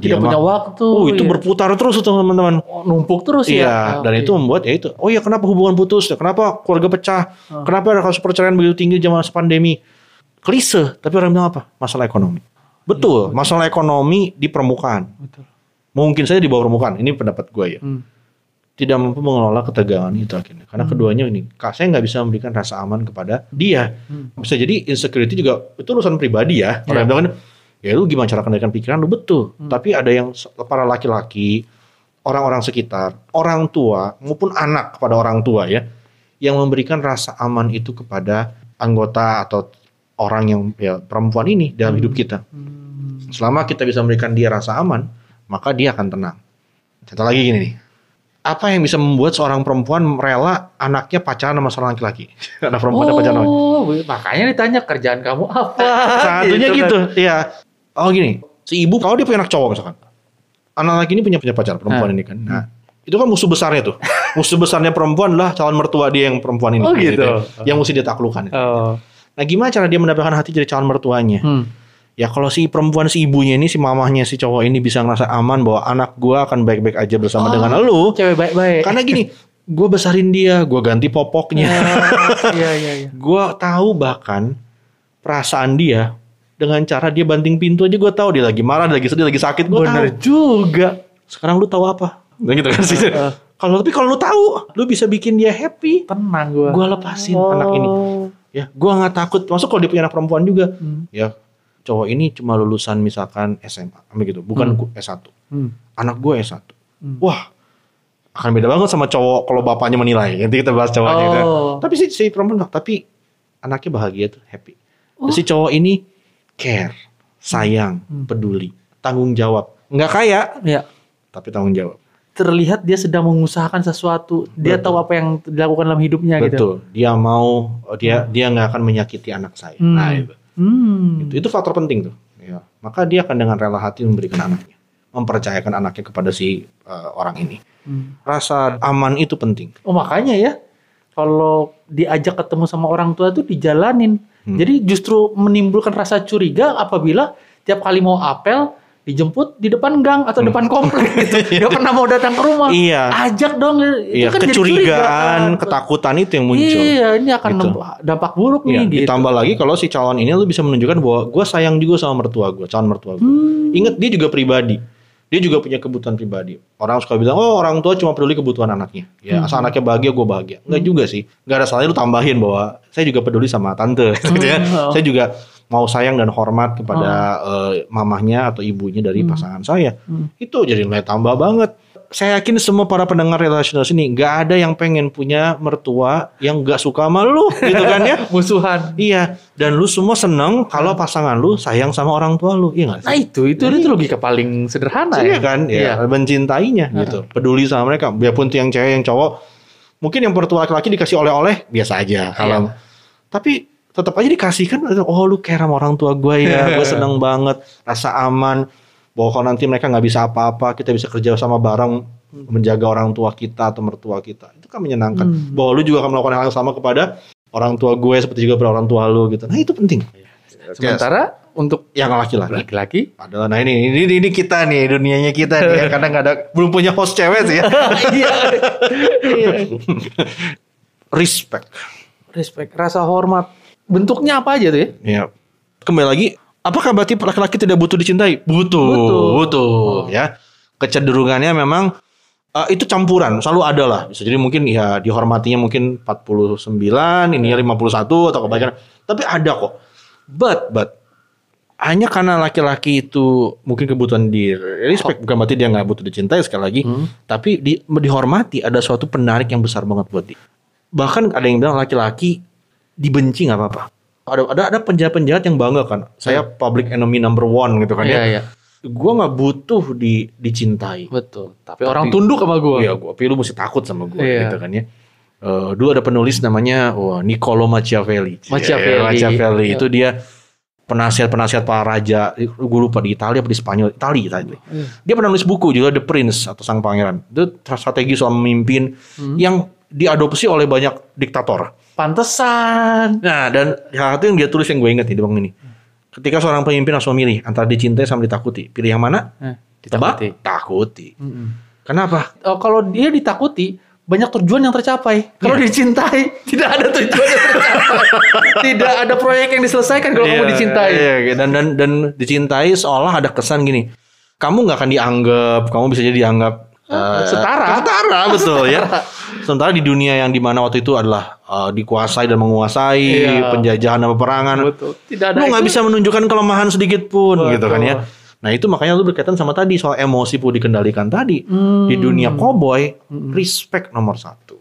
Dia tidak punya waktu. Itu berputar terus tuh teman-teman. Numpuk terus ya. Dan itu membuat yaitu, kenapa hubungan putus? Kenapa keluarga pecah? Kenapa ada kasus perceraian begitu tinggi zaman pandemi? Klise, tapi orang bilang apa? Masalah ekonomi. Betul, ya, masalah ekonomi di permukaan. Betul. Mungkin saja di bawah permukaan. Ini pendapat gue ya. Tidak mampu mengelola ketegangan itu akhirnya. Karena keduanya ini, saya nggak bisa memberikan rasa aman kepada dia. Bisa jadi insecurity juga, itu urusan pribadi ya. Orang bilang ya lu gimana cara kendalikan pikiran lu, betul. Tapi ada yang para laki-laki, orang-orang sekitar, orang tua, maupun anak kepada orang tua ya, yang memberikan rasa aman itu kepada anggota atau orang yang ya, perempuan ini dalam hidup kita. Selama kita bisa memberikan dia rasa aman, maka dia akan tenang. Contoh lagi gini nih. Apa yang bisa membuat seorang perempuan rela anaknya pacaran sama seorang laki-laki? Anak perempuan pacaran. Makanya ditanya kerjaan kamu apa? Satunya gitu. Iya. Oh gini, si ibu kalau dia punya anak cowok misalkan. Anak laki ini punya pacar perempuan ini kan. Nah, itu kan musuh besarnya tuh. Musuh besarnya perempuan adalah calon mertua dia yang perempuan ini. Gitu. Yang mesti dia taklukkan. Nah, gimana cara dia mendapatkan hati jadi calon mertuanya? Ya kalau si perempuan, si ibunya ini, si mamahnya, si cowok ini bisa ngerasa aman bahwa anak gue akan baik-baik aja bersama dengan lu. Cewek baik-baik. Karena gini, gue besarin dia, gue ganti popoknya. Iya. Gue tahu bahkan perasaan dia dengan cara dia banting pintu aja, gue tahu dia lagi marah, dia lagi sedih, lagi sakit. Gue tahu juga. Sekarang lu tahu apa? Gitu kan sih. Kalau lu tahu, lu bisa bikin dia happy. Tenang gue. Gue lepasin anak ini. Ya, gue nggak takut. Masuk kalau dia punya anak perempuan juga. Ya, cowok ini cuma lulusan misalkan SMA, begitu. Bukan S1. Anak gue S1. Wah. Akan beda banget sama cowok kalau bapaknya menilai. Nanti kita bahas cowoknya gitu. Tapi si perempuan enggak, tapi anaknya bahagia tuh, happy. Si cowok ini care, sayang, peduli, tanggung jawab. Enggak kaya, ya, tapi tanggung jawab. Terlihat dia sedang mengusahakan sesuatu. Dia tahu apa yang dilakukan dalam hidupnya. Betul. Dia mau dia enggak akan menyakiti anak saya. Nah, itu. Itu faktor penting tuh. Ya. Maka dia akan dengan rela hati memberikan anaknya. Mempercayakan anaknya kepada si orang ini. Rasa aman itu penting. Oh, makanya ya, kalau diajak ketemu sama orang tua itu dijalanin. Jadi justru menimbulkan rasa curiga apabila tiap kali mau apel dijemput di depan gang atau depan komplek gitu. Dia pernah mau datang ke rumah. Iya. Ajak dong. Itu kan kecurigaan, ketakutan itu yang muncul. Iya, ini akan dampak buruk nih. Gitu. Ditambah lagi kalau si calon ini lu bisa menunjukkan bahwa gue sayang juga sama mertua gue, calon mertua gue. Ingat dia juga pribadi. Dia juga punya kebutuhan pribadi. Orang suka bilang, oh orang tua cuma peduli kebutuhan anaknya. Ya, asal anaknya bahagia, gue bahagia. Enggak juga sih. Enggak ada salahnya lu tambahin bahwa saya juga peduli sama tante. Gitu ya. Saya juga mau sayang dan hormat kepada mamahnya atau ibunya dari pasangan saya. Itu jadi nilai tambah banget. Saya yakin semua para pendengar relasional sini gak ada yang pengen punya mertua yang gak suka sama lu, gitu kan ya. Musuhan. Iya. Dan lu semua seneng kalau pasangan lu sayang sama orang tua lu. Iya gak sih? Nah itu logika paling sederhana. Iya kan ya, iya. Mencintainya gitu, peduli sama mereka. Biarpun yang cewek yang cowok, mungkin yang mertua laki-laki dikasih oleh-oleh biasa aja kalau, tapi tetap aja dikasih kan. Oh lu care sama orang tua gue ya. Gue seneng banget. Rasa aman bahwa kalau nanti mereka gak bisa apa-apa, kita bisa kerja sama bareng, menjaga orang tua kita atau mertua kita. Itu kan menyenangkan. Bahwa lu juga akan melakukan hal yang sama kepada orang tua gue, seperti juga pada orang tua lu gitu. Nah itu penting. Sementara untuk yang laki-laki adalah, nah ini kita nih, dunianya kita nih. Karena gak ada, belum punya host cewek sih ya. Respect, rasa hormat. Bentuknya apa aja tuh ya? Kembali lagi, apakah berarti laki-laki tidak butuh dicintai? Butuh. Ya. Kecenderungannya memang itu campuran, selalu ada lah. Bisa jadi mungkin ya dihormatinya mungkin 49, ini 51 atau kebalikan. Tapi ada kok. But hanya karena laki-laki itu mungkin kebutuhan di respect, bukan berarti dia nggak butuh dicintai sekali lagi. Tapi dihormati ada suatu penarik yang besar banget buat dia. Bahkan ada yang bilang laki-laki dibenci nggak apa-apa. Ada penjahat-penjahat yang bangga kan, saya public enemy number one gitu kan ya. Gue nggak butuh dicintai. Betul. Tapi orang tunduk sama gue. Iya, tapi lu mesti takut sama gue gitu kan ya. Dulu ada penulis namanya Niccolò Machiavelli. Machiavelli itu dia penasihat-penasihat para raja. Gue lupa di Italia apa di Spanyol. Italia. Dia pernah nulis buku juga The Prince atau Sang Pangeran. Itu strategi soal memimpin yang diadopsi oleh banyak diktator. Pantesan. Nah, dan hal itu yang dia tulis yang gue ingat nih, Bang, ini. Ketika seorang pemimpin harus memilih antara dicintai sama ditakuti, pilih yang mana? Ditakuti. Takuti. Kenapa? Oh, kalau dia ditakuti, banyak tujuan yang tercapai. Kalau dicintai, tidak ada tujuan yang tercapai. Tidak ada proyek yang diselesaikan kalau kamu dicintai. Iya. Dan dicintai seolah ada kesan gini. Kamu enggak akan dianggap, kamu bisa jadi dianggap setara, betul ya. Sementara di dunia yang dimana waktu itu adalah dikuasai dan menguasai, penjajahan dan peperangan, lu gak bisa menunjukkan kelemahan sedikit pun, gitu kan ya. Nah itu makanya lu berkaitan sama tadi soal emosi perlu dikendalikan tadi. Di dunia cowboy, respect nomor satu.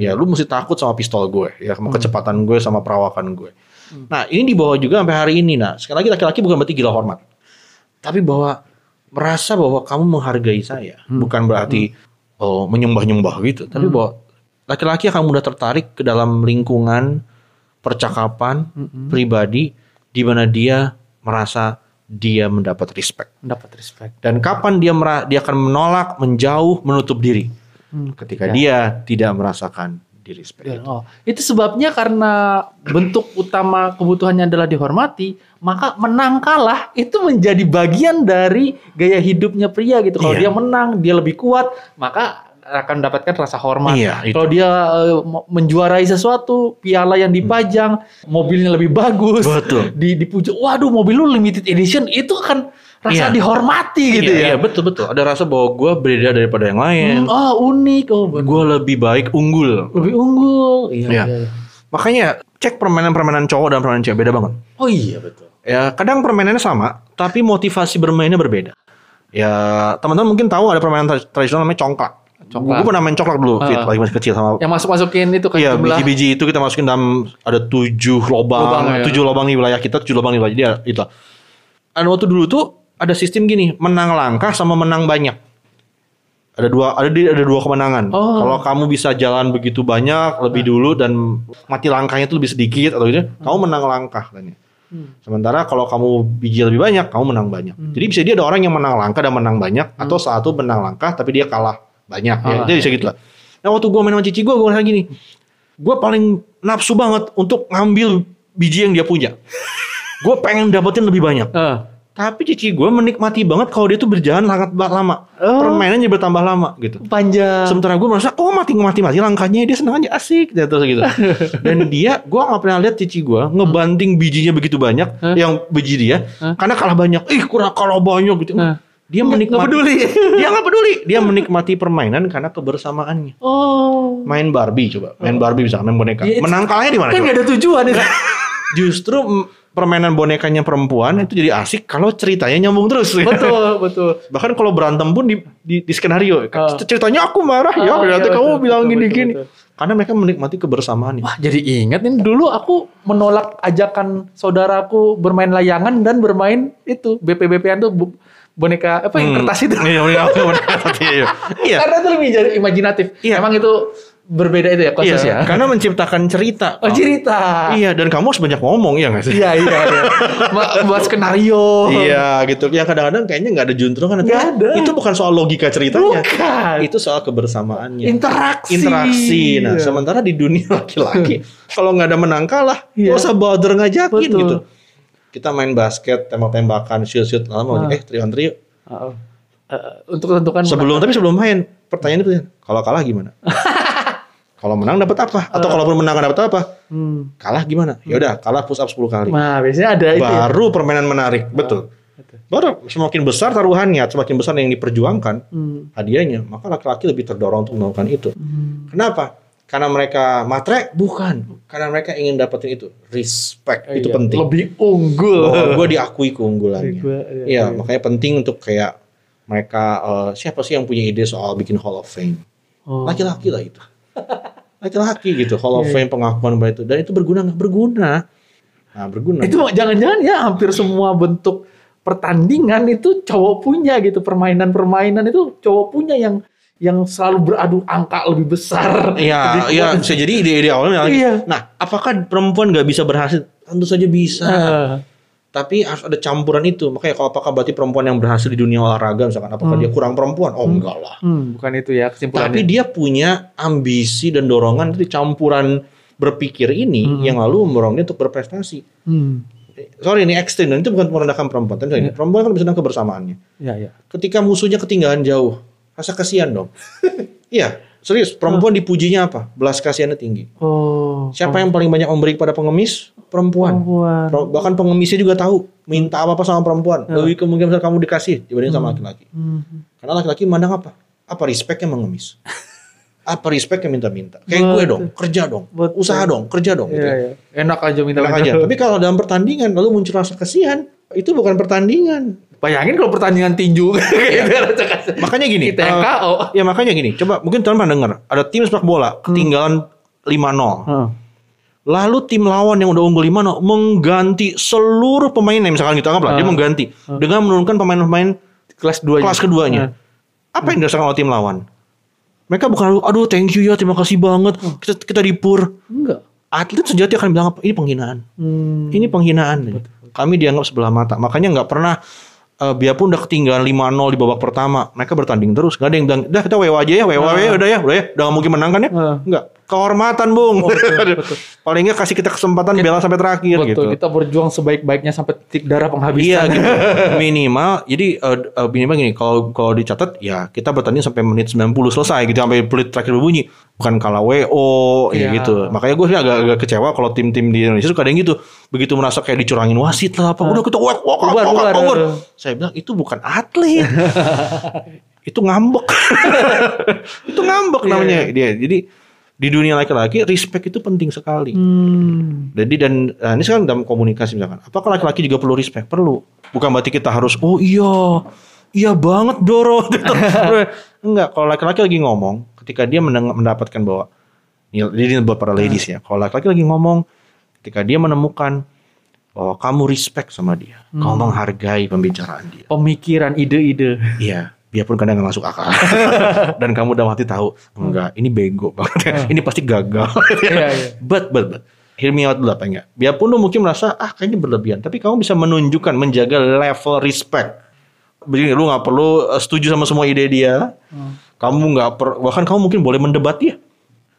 Ya, lu mesti takut sama pistol gue, ya sama kecepatan gue, sama perawakan gue. Nah ini dibawa juga sampai hari ini. Nah sekali lagi laki-laki bukan berarti gila hormat, tapi bahwa merasa bahwa kamu menghargai saya, bukan berarti menyembah-nyembah gitu, tapi bahwa laki-laki akan mudah tertarik ke dalam lingkungan percakapan pribadi di mana dia merasa dia mendapat respect. Dan kapan dia akan menolak, menjauh, menutup diri ketika dia tidak merasakan di respect itu. Itu sebabnya karena bentuk utama kebutuhannya adalah dihormati, maka menang kalah itu menjadi bagian dari gaya hidupnya pria gitu. Kalau dia menang, dia lebih kuat, maka akan mendapatkan rasa hormat. Iya, kalau dia menjuarai sesuatu, piala yang dipajang, mobilnya lebih bagus, dipuji, waduh mobil lu limited edition, itu akan rasa dihormati gitu ya. Iya, betul-betul. Ada rasa bahwa gue beda daripada yang lain. Unik. Gue lebih baik unggul. Lebih unggul. Iya. Makanya cek permainan-permainan cowok dan permainan cewek beda banget. Oh iya, betul. Ya, kadang permainannya sama, tapi motivasi bermainnya berbeda. Ya, teman-teman mungkin tahu ada permainan tradisional namanya congklak. Gue pernah main congklak dulu, Fit, lagi masih kecil sama. Yang masuk-masukin itu kan jumlah. Iya, biji-biji itu kita masukin dalam ada 7 lubang di wilayah kita, 7 lubang di wilayah dia itu. Dan waktu dulu tuh ada sistem gini, menang langkah sama menang banyak. Ada dua kemenangan. Kalau kamu bisa jalan begitu banyak lebih dulu dan mati langkahnya itu lebih sedikit atau gitu, kamu menang langkah katanya. Sementara kalau kamu biji lebih banyak, kamu menang banyak. Jadi bisa dia ada orang yang menang langkah dan menang banyak, atau satu menang langkah tapi dia kalah banyak. Jadi bisa gitu lah. Nah waktu gue main sama cici gue ngerasa gini, gue paling nafsu banget untuk ngambil biji yang dia punya. Gue pengen dapetin lebih banyak. Tapi cici gue menikmati banget kalau dia tuh berjalan sangat lama, permainannya bertambah lama gitu, panjang. Sementara gue merasa mati langkahnya dia senang aja, asik dia terus gitu. Dan dia, gue nggak pernah lihat cici gue ngebanting bijinya begitu banyak, yang biji dia, karena kalah banyak. Kurang kalah banyak gitu. Dia menikmati, dia menikmati permainan karena kebersamaannya. Main Barbie coba, main Barbie misalkan, main boneka. Menang kalahnya di mana? Kan nggak ada tujuan. Justru permainan bonekanya perempuan itu jadi asik kalau ceritanya nyambung terus. Betul. Bahkan kalau berantem pun di skenario, ceritanya aku marah berarti kamu bilang gini-gini. Karena mereka menikmati kebersamaan. Wah, jadi ingat nih dulu aku menolak ajakan saudaraku bermain layangan dan bermain itu BPBP-an tuh, boneka apa yang kertas itu. Iya. Karena itu lebih imajinatif. Iya. Emang itu berbeda itu ya khususnya. Karena menciptakan cerita. Cerita. Iya, dan kamu harus banyak ngomong ya nggak sih? Iya. Buat skenario. Iya gitu. Yang kadang-kadang kayaknya nggak ada juntrung kan? Nggak ada. Itu bukan soal logika ceritanya. Bukan. Itu soal kebersamaannya. Interaksi. Nah, sementara di dunia laki-laki, kalau nggak ada menang kalah, nggak usah bother ngajakin gitu. Kita main basket, tembak-tembakan, shoot-shoot, lama-lama. Trion-trio. Untuk tentukan. Sebelum main, pertanyaannya, kalau kalah gimana? Kalau menang dapat apa? Atau kalaupun menang dapat apa? Kalah gimana? Yaudah, kalah push up 10 kali. Nah, biasanya ada itu. Baru permainan menarik, betul. Baru semakin besar taruhannya, semakin besar yang diperjuangkan hadiahnya, maka laki-laki lebih terdorong untuk melakukan itu. Kenapa? Karena mereka matre? Bukan. Karena mereka ingin dapetin itu. Respect, itu penting. Lebih unggul. Gue diakui keunggulannya. Iya, makanya penting untuk kayak mereka, siapa sih yang punya ide soal bikin Hall of Fame? Laki-laki lah itu. Laki-laki gitu, Hall of Fame, pengakuan itu, dan itu berguna nggak berguna? Nah, berguna. Itu jangan-jangan ya hampir semua bentuk pertandingan itu cowok punya gitu, permainan-permainan itu cowok punya yang selalu beradu angka lebih besar. Iya, bisa jadi ide-ide awalnya. Nah, apakah perempuan nggak bisa berhasil? Tentu saja bisa. Tapi harus ada campuran itu. Makanya kalau apakah berarti perempuan yang berhasil di dunia olahraga misalkan, apakah dia kurang perempuan? Enggak lah. Bukan itu ya kesimpulannya. Tapi dia punya ambisi dan dorongan. Jadi campuran berpikir ini yang lalu mendorongnya untuk berprestasi. Sorry, ini ekstrim dan itu bukan merendahkan perempuan. Tapi perempuan kan bisa dengan kebersamaannya. Ketika musuhnya ketinggalan jauh, rasa kasihan dong. Serius, perempuan dipujinya apa? Belas kasihannya tinggi. Siapa yang paling banyak memberi kepada pengemis? Perempuan. Bahkan pengemisnya juga tahu minta apa-apa sama perempuan. Lebih kemungkinan besar kamu dikasih dibanding sama laki-laki. Karena laki-laki mandang apa? Apa respect yang mengemis? Apa respect yang minta-minta? Kayak gue dong, kerja dong, usaha dong, kerja dong. Enak aja minta-minta. Tapi kalau dalam pertandingan lalu muncul rasa kasihan, itu bukan pertandingan. Bayangin kalau pertandingan tinju. Makanya gini. Kita KO. Ya makanya gini. Coba mungkin teman-teman dengar. Ada tim sepak bola ketinggalan 5-0. Lalu tim lawan yang udah unggul 5-0 mengganti seluruh pemainnya. Misalkan gitu anggaplah dia mengganti dengan menurunkan pemain-pemain kelas keduanya. Apa yang dirasakan oleh tim lawan? Mereka bukan aduh thank you ya, terima kasih banget. Kita dipur. Enggak. Atlet sejati akan bilang apa? Ini penghinaan. Kami dianggap sebelah mata. Makanya nggak pernah biarpun udah ketinggalan 5-0 di babak pertama, mereka bertanding terus. Gak ada yang bilang, dah kita WO aja ya, WO, udah ya, udah gak mungkin menang kan ya? Enggak. Kehormatan, Bung. Oh, betul. Paling nggak kasih kita kesempatan bela sampai terakhir. Betul, gitu. Kita berjuang sebaik-baiknya sampai titik darah penghabisan. Iya, gitu. Minimal, jadi minimal gini, kalau dicatat, ya kita bertanding sampai menit 90 selesai, gitu sampai peluit terakhir berbunyi. Bukan kalah WO, ya gitu. Makanya gue sih agak kecewa kalau tim-tim di Indonesia suka ada yang gitu. Begitu merasa kayak dicurangin wasit lah, apa udah kita ubar. Saya bilang itu bukan atlet. Itu ngambek. Itu ngambek namanya dia. Jadi di dunia laki-laki respect itu penting sekali. Jadi dan ini sekarang dalam komunikasi misalkan, apakah laki-laki juga perlu respect? Perlu. Bukan berarti kita harus iya banget Doro. Enggak, kalau laki-laki lagi ngomong, ketika dia mendapatkan bahwa ini buat para ladies ya. Kalau laki-laki lagi ngomong, ketika dia menemukan bahwa kamu respect sama dia, kamu menghargai pembicaraan dia, pemikiran, ide-ide. Iya, biarpun kadang gak masuk akal. Dan kamu dalam hati tahu, enggak, ini bego banget. Ini pasti gagal. But hear me out dulu apa enggak? Biarpun lu mungkin merasa kayaknya berlebihan, tapi kamu bisa menunjukkan, menjaga level respect. Begini, lu gak perlu setuju sama semua ide dia. Kamu nggak bahkan kamu mungkin boleh mendebat dia,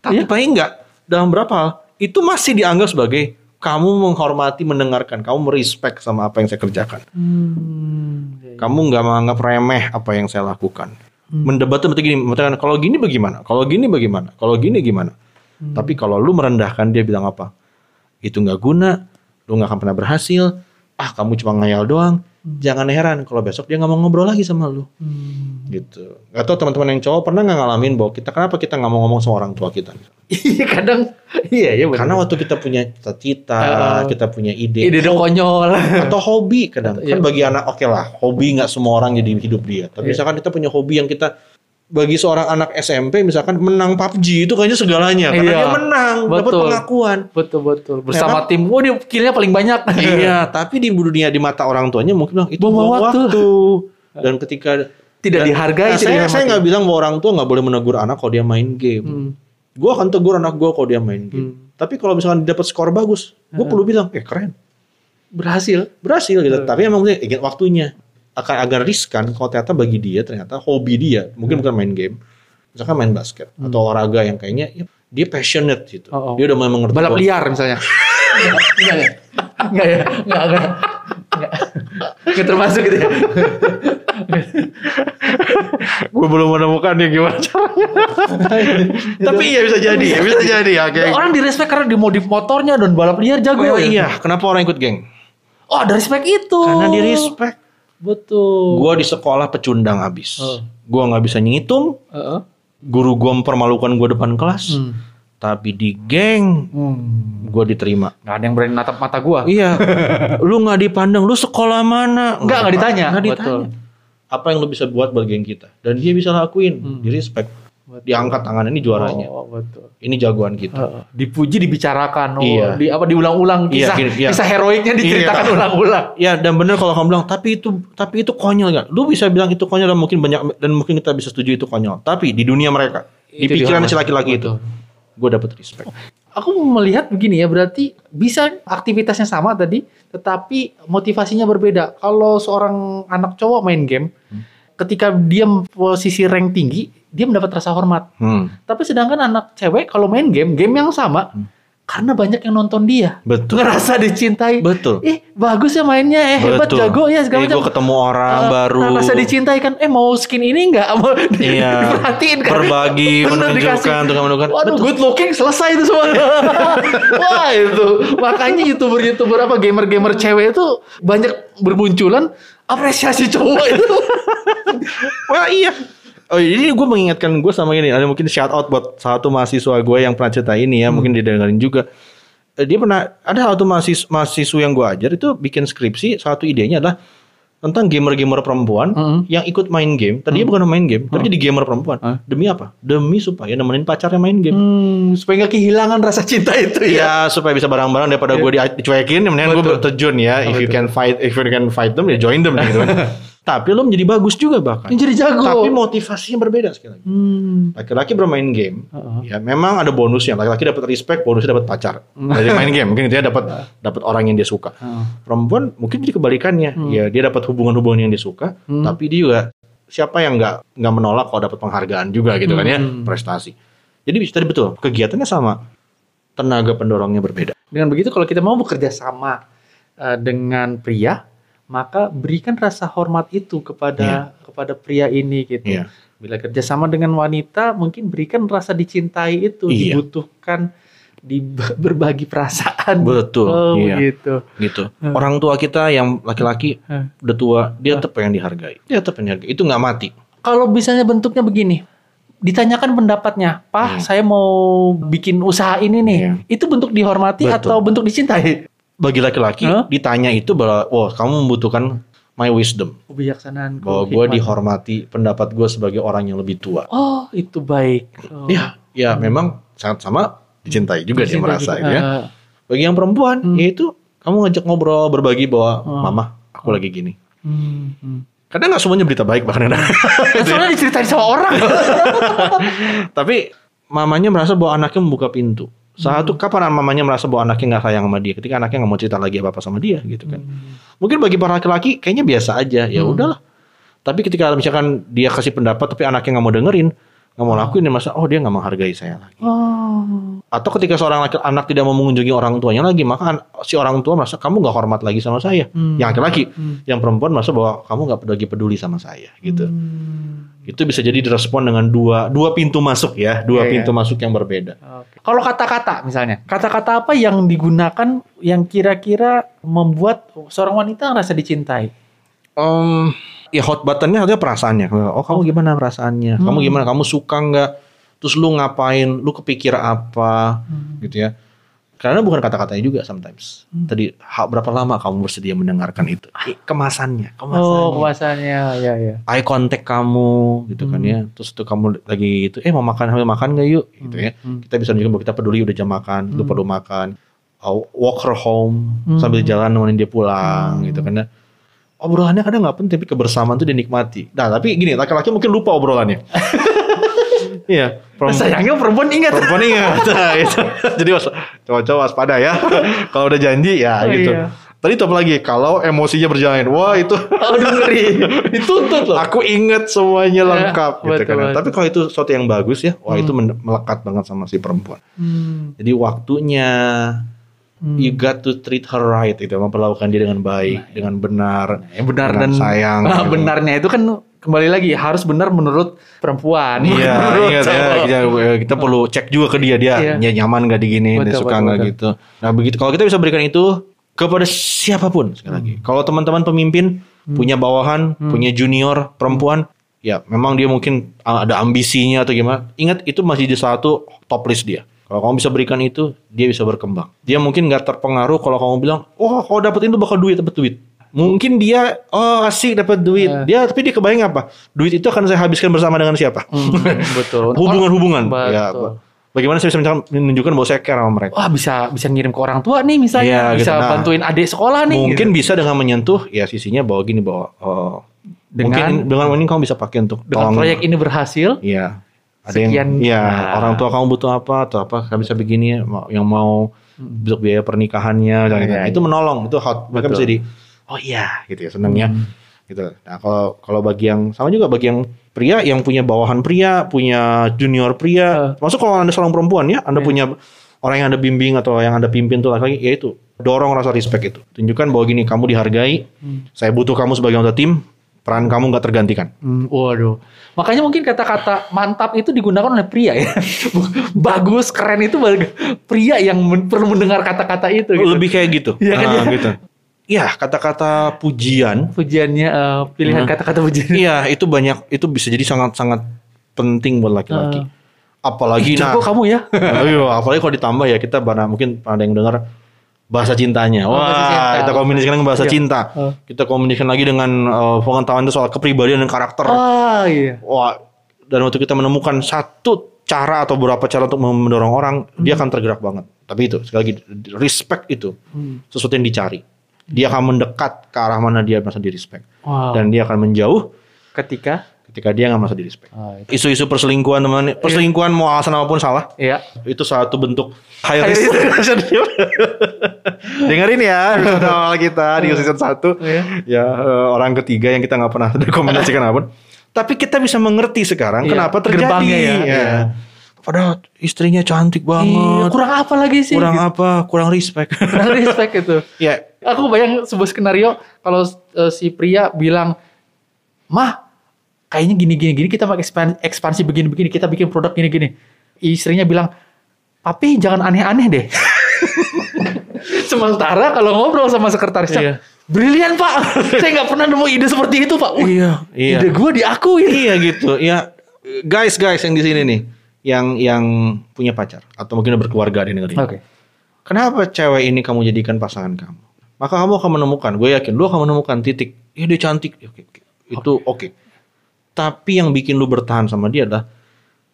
tapi paling nggak dalam berapa hal itu masih dianggap sebagai kamu menghormati, mendengarkan, kamu merespek sama apa yang saya kerjakan. Kamu nggak menganggap remeh apa yang saya lakukan. Mendebatnya seperti gini, kalau gini bagaimana? Kalau gini bagaimana? Kalau gini gimana? Tapi kalau lu merendahkan dia bilang apa? Itu nggak guna, lu nggak akan pernah berhasil. Kamu cuma ngayal doang. Jangan heran kalau besok dia gak mau ngobrol lagi sama lu. Gitu. Atau teman-teman yang cowok pernah gak ngalamin bahwa kenapa kita gak mau ngomong sama orang tua kita? Kadang iya bener. Karena waktu kita punya cita-cita, kita punya ide konyol atau hobi kadang. Kan bagi anak oke lah, hobi gak semua orang jadi hidup dia. Tapi misalkan kita punya hobi yang kita, bagi seorang anak SMP misalkan menang PUBG itu kayaknya segalanya. Karena dia menang, dapat pengakuan. Betul. Bersama tim, dia killnya paling banyak. Iya, tapi di dunia di mata orang tuanya mungkin bilang itu buang waktu. Dan ketika tidak dihargai. Saya nggak bilang bahwa orang tua nggak boleh menegur anak kalau dia main game. Gue akan tegur anak gue kalau dia main game. Tapi kalau misalkan dapat skor bagus, gue perlu bilang, keren, berhasil gitu. Tapi emang mungkin waktunya akan agak riskan kalau ternyata bagi dia ternyata hobi dia mungkin bukan main game, misalkan main basket atau olahraga yang kayaknya dia passionate gitu. Dia udah mulai mengerti balap liar misalnya. Enggak termasuk gitu ya. Gue belum menemukan ya gimana caranya. Tapi iya bisa jadi okay. Orang direspek karena dimodif motornya dan balap liar jago. Iya, kenapa orang ikut geng? Ada respect itu. Karena di respect. Betul. Gue di sekolah pecundang abis. Gue gak bisa ngitung. Guru gue mempermalukan gue depan kelas. Tapi di geng gue diterima. Gak ada yang berani natap mata gue. Iya. Lu gak dipandang, lu sekolah mana? Gak ditanya. Betul. Apa yang lu bisa buat buat geng kita? Dan dia bisa lakuin. Di respect. Diangkat tangan, ini juaranya. Betul. Ini jagoan kita. Dipuji, dibicarakan. Diulang-ulang kisah heroiknya diceritakan ulang-ulang. Iya, dan benar kalau kamu bilang tapi itu konyol kan. Lu bisa bilang itu konyol dan mungkin banyak dan mungkin kita bisa setuju itu konyol. Tapi di dunia mereka, di pikiran si laki-laki itu, gue dapet respect. Aku melihat begini ya, berarti bisa aktivitasnya sama tadi, tetapi motivasinya berbeda. Kalau seorang anak cowok main game, ketika dia posisi rank tinggi, dia mendapat rasa hormat. Tapi sedangkan anak cewek kalau main game yang sama, karena banyak yang nonton dia. Betul. Ngerasa dicintai. Betul. Bagus ya mainnya, hebat, jago ya segala macam. Gue ketemu orang baru. Ngerasa dicintai kan, mau skin ini enggak? Iya. Diperhatiin kan. Berbagi, menunjukkan. Waduh, good looking, selesai itu semua. Wah, itu. Makanya YouTuber apa gamer-gamer cewek itu banyak bermunculan apresiasi cowok itu. Wah, iya. Jadi gue mengingatkan gue sama ini. Ada mungkin shout out buat satu mahasiswa gue yang pernah cerita ini ya. Mungkin didengarin juga. Dia pernah, ada satu mahasiswa yang gue ajar itu bikin skripsi. Satu idenya adalah tentang gamer-gamer perempuan yang ikut main game. Tadinya bukan main game, tapi jadi gamer perempuan. Demi apa? Demi supaya nemenin pacarnya main game. Supaya gak kehilangan rasa cinta itu ya. Supaya bisa bareng-bareng daripada gue dicuekin. Mendingan gue terjun ya. If you can fight them, ya join them gitu. Tapi lo menjadi bagus juga bahkan. Menjadi jago. Tapi motivasinya berbeda sekali lagi. Laki-laki bermain game, ya memang ada bonusnya. Laki-laki dapat respect, bonusnya dapat pacar. Dari main game, mungkin dia dapat orang yang dia suka. Perempuan mungkin jadi kebalikannya. Ya dia dapat hubungan-hubungan yang dia suka, tapi dia juga siapa yang nggak menolak kalau dapat penghargaan juga gitu kan ya, prestasi. Jadi tadi betul, kegiatannya sama, tenaga pendorongnya berbeda. Dengan begitu kalau kita mau bekerja sama dengan pria, maka berikan rasa hormat itu kepada pria ini gitu. Yeah. Bila kerjasama dengan wanita, mungkin berikan rasa dicintai itu, dibutuhkan di berbagi perasaan. Betul. Oh, gitu. Orang tua kita yang laki-laki udah tua, dia tetap pengen dihargai. Dia tetap pengen dihargai. Itu nggak mati. Kalau misalnya bentuknya begini, ditanyakan pendapatnya, Pak, saya mau bikin usaha ini nih. Yeah. Itu bentuk dihormati atau bentuk dicintai? Bagi laki-laki ditanya itu bahwa wah, kamu membutuhkan my wisdom, kebijaksanaan, bahwa gue dihormati pendapat gue sebagai orang yang lebih tua. Oh, itu baik. Ya memang sangat sama dicintai juga dia merasa gitu. Ya. Bagi yang perempuan yaitu kamu ngajak ngobrol, berbagi bahwa mama aku lagi gini. Kadang nggak semuanya berita baik bahkan. Soalnya diceritain sama orang. Tapi mamanya merasa bahwa anaknya membuka pintu. Satu kapan mamanya merasa bahwa anaknya gak sayang sama dia, ketika anaknya gak mau cerita lagi apa-apa sama dia gitu kan. Mungkin bagi para laki-laki kayaknya biasa aja, ya udahlah. Tapi ketika misalkan dia kasih pendapat tapi anaknya gak mau dengerin, gak mau lakuin, dia merasa oh dia gak menghargai saya lagi. Atau ketika seorang anak tidak mau mengunjungi orang tuanya lagi, maka si orang tua merasa kamu gak hormat lagi sama saya. Yang laki-laki, yang perempuan merasa bahwa kamu gak lagi peduli sama saya gitu. Itu bisa jadi direspon dengan dua pintu masuk ya, dua pintu masuk yang berbeda. Okay. Kalau kata-kata misalnya, kata-kata apa yang digunakan yang kira-kira membuat seorang wanita merasa dicintai? Ya hot buttonnya artinya perasaannya. Oh kamu gimana perasaannya? Kamu gimana? Kamu suka nggak? Terus lu ngapain? Lu kepikir apa? Gitu ya. Karena bukan kata-katanya juga sometimes. Tadi berapa lama kamu bersedia mendengarkan itu? Kemasannya. Oh, kemasannya. Ya. Eye contact kamu gitu kan ya. Terus tuh kamu lagi gitu, mau makan enggak yuk gitu ya. Kita bisa nunjukin bahwa kita peduli udah jam makan, lu perlu makan. Walk her home sambil jalan nemenin dia pulang gitu kan ya. Obrolannya kadang enggak penting tapi kebersamaan tuh dinikmati. Nah, tapi gini, laki-laki mungkin lupa obrolannya. Iya, sayangnya perempuan ingat. Nah, itu. Jadi cowok-cowok waspada ya. Kalau udah janji ya gitu. Iya. Tadi top lagi kalau emosinya berjalan. Wah, itu aduh ngeri. Dituntut loh. Aku ingat semuanya lengkap gitu kan. Tapi kalau itu sesuatu yang bagus ya, wah itu melekat banget sama si perempuan. Jadi waktunya you got to treat her right itu, memperlakukan dia dengan baik, dengan benar dan sayang. Nah, gitu. Benarnya itu kan kembali lagi harus benar menurut perempuan. Iya, kita perlu cek juga ke dia nyaman gak digini, dia suka nggak gitu. Nah begitu kalau kita bisa berikan itu kepada siapapun sekali lagi. Kalau teman-teman pemimpin punya bawahan, punya junior perempuan, ya memang dia mungkin ada ambisinya atau gimana. Ingat itu masih di satu top list dia. Kalau kamu bisa berikan itu, dia bisa berkembang. Dia mungkin nggak terpengaruh kalau kamu bilang, oh kalau dapetin itu bakal dapat duit. Mungkin dia asik dapat duit. Dia tapi dia kebayang apa? Duit itu akan saya habiskan bersama dengan siapa? Betul. Hubungan-hubungan. Betul. Ya, bagaimana saya bisa menunjukkan bahwa saya care sama mereka? Wah, bisa ngirim ke orang tua nih misalnya, bisa gitu. Bantuin adik sekolah nih. Mungkin gitu. Bisa dengan menyentuh ya sisinya bahwa dengan ini kamu bisa pakai untuk dengan proyek ini berhasil. Iya. Ada sekian, yang orang tua kamu butuh apa atau apa, kami bisa begini yang mau untuk biaya pernikahannya itu menolong, itu hot. Mereka bisa di oh iya gitu ya senangnya gitu. Nah kalau bagi yang sama juga bagi yang pria yang punya bawahan pria, punya junior pria, termasuk kalau Anda seorang perempuan ya, Anda punya orang yang Anda bimbing atau yang Anda pimpin tuh laki-laki, ya itu dorong rasa respect itu. Tunjukkan bahwa gini kamu dihargai, saya butuh kamu sebagai anggota tim. Peran kamu gak tergantikan. Waduh. Makanya mungkin kata-kata mantap itu digunakan oleh pria ya. Bagus, keren itu pria yang perlu mendengar kata-kata itu. Gitu. Lebih kayak gitu. Iya kan ya? Gitu. Ya kata-kata pujian. Pujiannya, pilihan kata-kata pujian. Iya itu banyak, itu bisa jadi sangat-sangat penting buat laki-laki. Apalagi jago kamu ya. Apalagi kalau ditambah ya kita mungkin ada yang dengar. Bahasa cintanya. Bahasa cinta. Kita komunikasikan dengan bahasa cinta. Kita komunikasikan lagi dengan pengetahuan soal kepribadian dan karakter. Dan waktu kita menemukan satu cara atau beberapa cara untuk mendorong orang, dia akan tergerak banget. Tapi itu sekali lagi respect itu sesuatu yang dicari. Dia akan mendekat ke arah mana dia merasa di respect. Wow. Dan dia akan menjauh ketika dia nggak merasa di respect. Oh, isu-isu perselingkuhan, teman, perselingkuhan mau alasan apapun salah. Iya. Itu satu bentuk high risk relationship. Dengerin ya awal kita di season 1. Yeah. Ya, orang ketiga yang kita nggak pernah rekomendasikan apapun. Tapi kita bisa mengerti sekarang kenapa terjadi. Gerbangnya ya. Padahal istrinya cantik banget. Kurang apa lagi sih? Kurang respect. Kurang respect itu. Ya. Aku bayang sebuah skenario kalau si pria bilang, "Mah, kayaknya gini-gini kita pakai ekspansi begini-begini, kita bikin produk gini-gini." Istrinya bilang, "Papi, jangan aneh-aneh deh." Sementara kalau ngobrol sama sekretarisnya, "Brilian, Pak. Saya nggak pernah nemu ide seperti itu, Pak." Ide gue diakui. Iya gitu. Ya, guys yang di sini nih. Yang punya pacar atau mungkin udah berkeluarga nih dengerin. Okay. Kenapa cewek ini kamu jadikan pasangan kamu? Maka kamu akan menemukan, gue yakin lu akan menemukan titik, dia cantik, okay. Itu oke. Tapi yang bikin lu bertahan sama dia adalah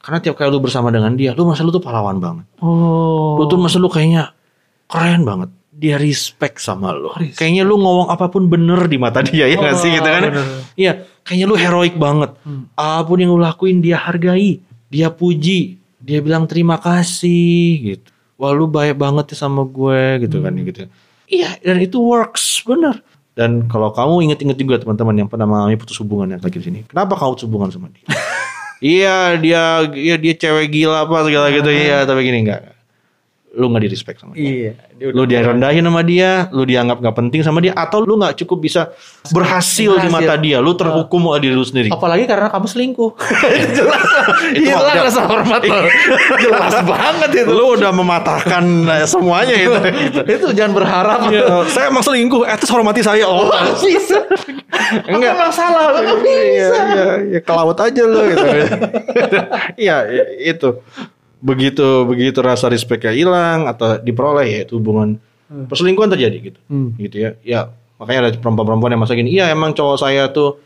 karena tiap kali lu bersama dengan dia, lu masa lu tuh pahlawan banget. Oh. Lu tuh masa lu kayaknya keren banget. Dia respect sama lu. Kayaknya lu ngomong apapun bener di mata dia, ya nggak sih gitu kan? Iya. Kayaknya lu heroik banget. Apapun yang lu lakuin dia hargai. Dia puji, dia bilang terima kasih gitu. Wah, lu baik banget ya sama gue gitu kan gitu. Iya, dan itu works bener. Dan kalau kamu inget-inget juga teman-teman yang pernah mengalami putus hubungan yang lagi di sini, kenapa kamu putus hubungan sama dia? dia cewek gila apa segala gitu ya, tapi gini enggak. Lu nggak direspect sama dia. Iya, lu direndahin sama dia, lu dianggap nggak penting sama dia, atau lu nggak cukup bisa berhasil di mata dia, lu terhukum oleh diri lu sendiri. Apalagi karena kamu selingkuh. Jelas, hilang rasa hormat lo. Jelas banget itu. Lu udah mematahkan semuanya itu. Itu jangan berharap. Saya emang selingkuh, terus hormati saya. Oh, bisa. Enggak masalah, lu nggak bisa. Ya ke laut aja lu gitu. Iya, itu. Begitu rasa respectnya hilang atau diperoleh, ya itu hubungan perselingkuhan terjadi gitu. Gitu ya. Ya, makanya ada perempuan-perempuan yang masa gini, "Iya, emang cowok saya tuh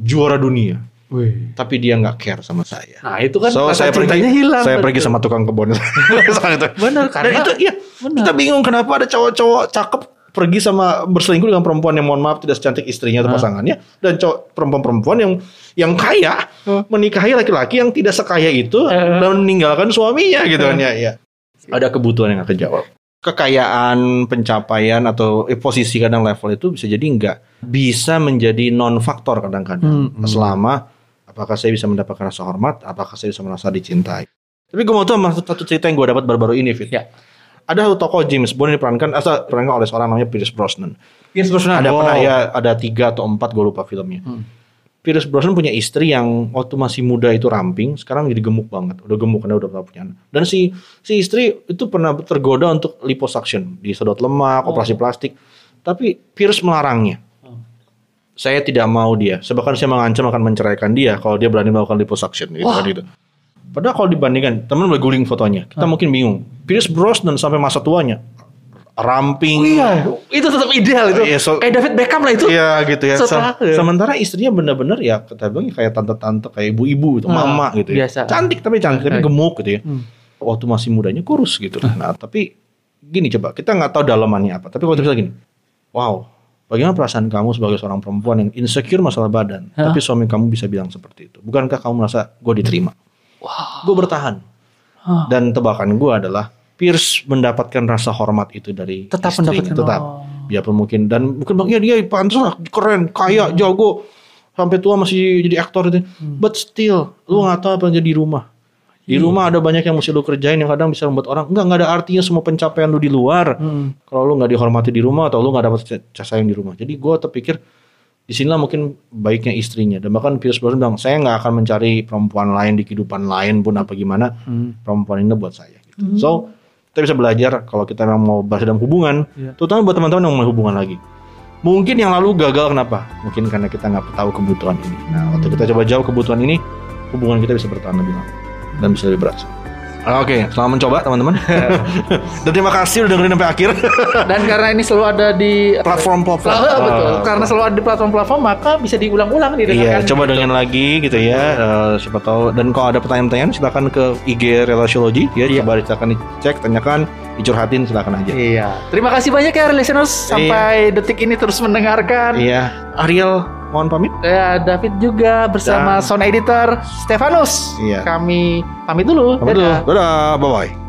juara dunia." Wih. Tapi dia nggak care sama saya. Nah, itu kan so, rasa cintanya hilang. Saya pergi sama tukang kebun. Benar, karena dan itu iya. Bener. Kita bingung kenapa ada cowok-cowok cakep pergi sama berselingkuh dengan perempuan yang mohon maaf tidak secantik istrinya atau pasangannya, dan cowok perempuan-perempuan yang kaya menikahi laki-laki yang tidak sekaya itu dan meninggalkan suaminya gitu kan ya. Ada kebutuhan yang gak kejawab. Kekayaan, pencapaian atau posisi kadang level itu bisa jadi enggak bisa menjadi non faktor kadang-kadang. Selama apakah saya bisa mendapatkan rasa hormat, apakah saya bisa merasa dicintai. Tapi gue mau tuh satu cerita yang gue dapat baru-baru ini, Fit. Ya. Ada tokoh James Bond yang diperankan oleh seorang namanya Pierce Brosnan. Pierce Brosnan ada pernah ya, ada 3 atau 4 gue lupa filmnya. Pierce Brosnan punya istri yang waktu masih muda itu ramping, sekarang jadi gemuk banget. Udah gemuk karena udah pernah punya anak. Dan si istri itu pernah tergoda untuk liposuction, disedot lemak, operasi plastik. Tapi Pierce melarangnya. Saya tidak mau dia. Bahkan saya mengancam akan menceraikan dia kalau dia berani melakukan liposuction gitu kan itu. Padahal kalau dibandingkan, teman boleh guling fotonya. Kita mungkin bingung. Pierce Brosnan sampai masa tuanya ramping. Oh iya, itu tetap ideal itu. Iya, kayak David Beckham lah itu. Iya gitu ya. Sementara istrinya benar-benar ya kita bilang kayak tante-tante, kayak ibu-ibu, mama gitu. Ya. Biasa. Cantik tapi gemuk gitu ya. Waktu masih mudanya kurus gitu. Nah, tapi gini coba, kita nggak tahu dalamannya apa. Tapi kalau bisa gini, wow, bagaimana perasaan kamu sebagai seorang perempuan yang insecure masalah badan, tapi suami kamu bisa bilang seperti itu. Bukankah kamu merasa gue diterima? Wow. Gue bertahan. Dan tebakan gue adalah Pierce mendapatkan rasa hormat itu dari istrinya. Tetap. Biarpun mungkin. Dan mungkin ya dia pantas lah, keren, kaya, jago, sampai tua masih jadi aktor gitu. But still, lu gak tahu apa yang jadi di rumah. Di rumah ada banyak yang mesti lu kerjain, yang kadang bisa membuat orang enggak ada artinya semua pencapaian lu di luar. Kalau lu gak dihormati di rumah, atau lu gak dapat sayang di rumah. Jadi gue terpikir di sinilah mungkin baiknya istrinya. Dan bahkan Pierce Brosnan bilang, saya nggak akan mencari perempuan lain di kehidupan lain pun apa gimana, perempuan ini buat saya gitu. So kita bisa belajar kalau kita memang mau bahas dalam hubungan, terutama buat teman-teman yang mau hubungan lagi. Mungkin yang lalu gagal kenapa? Mungkin karena kita nggak tahu kebutuhan ini. Nah, waktu kita coba jawab kebutuhan ini, hubungan kita bisa bertahan lebih lama dan bisa lebih berasa. Oke, selamat mencoba teman-teman. Dan terima kasih udah dengerin sampai akhir. Dan karena ini selalu ada di platform. Betul. Karena selalu ada di platform-platform, maka bisa diulang-ulang didengarkan. Iya, coba gitu. Dengerin lagi gitu ya. Siapa tahu. Dan kalau ada pertanyaan-pertanyaan silakan ke IG Relasiology ya, coba silakan dicek, tanyakan, dicurhatin silakan aja. Iya. Terima kasih banyak ya listeners sampai detik ini terus mendengarkan. Iya. Ariel mohon pamit. Ya, David juga bersama sound editor Stefanus. Iya. Kami pamit dulu. Dadah. Bye-bye.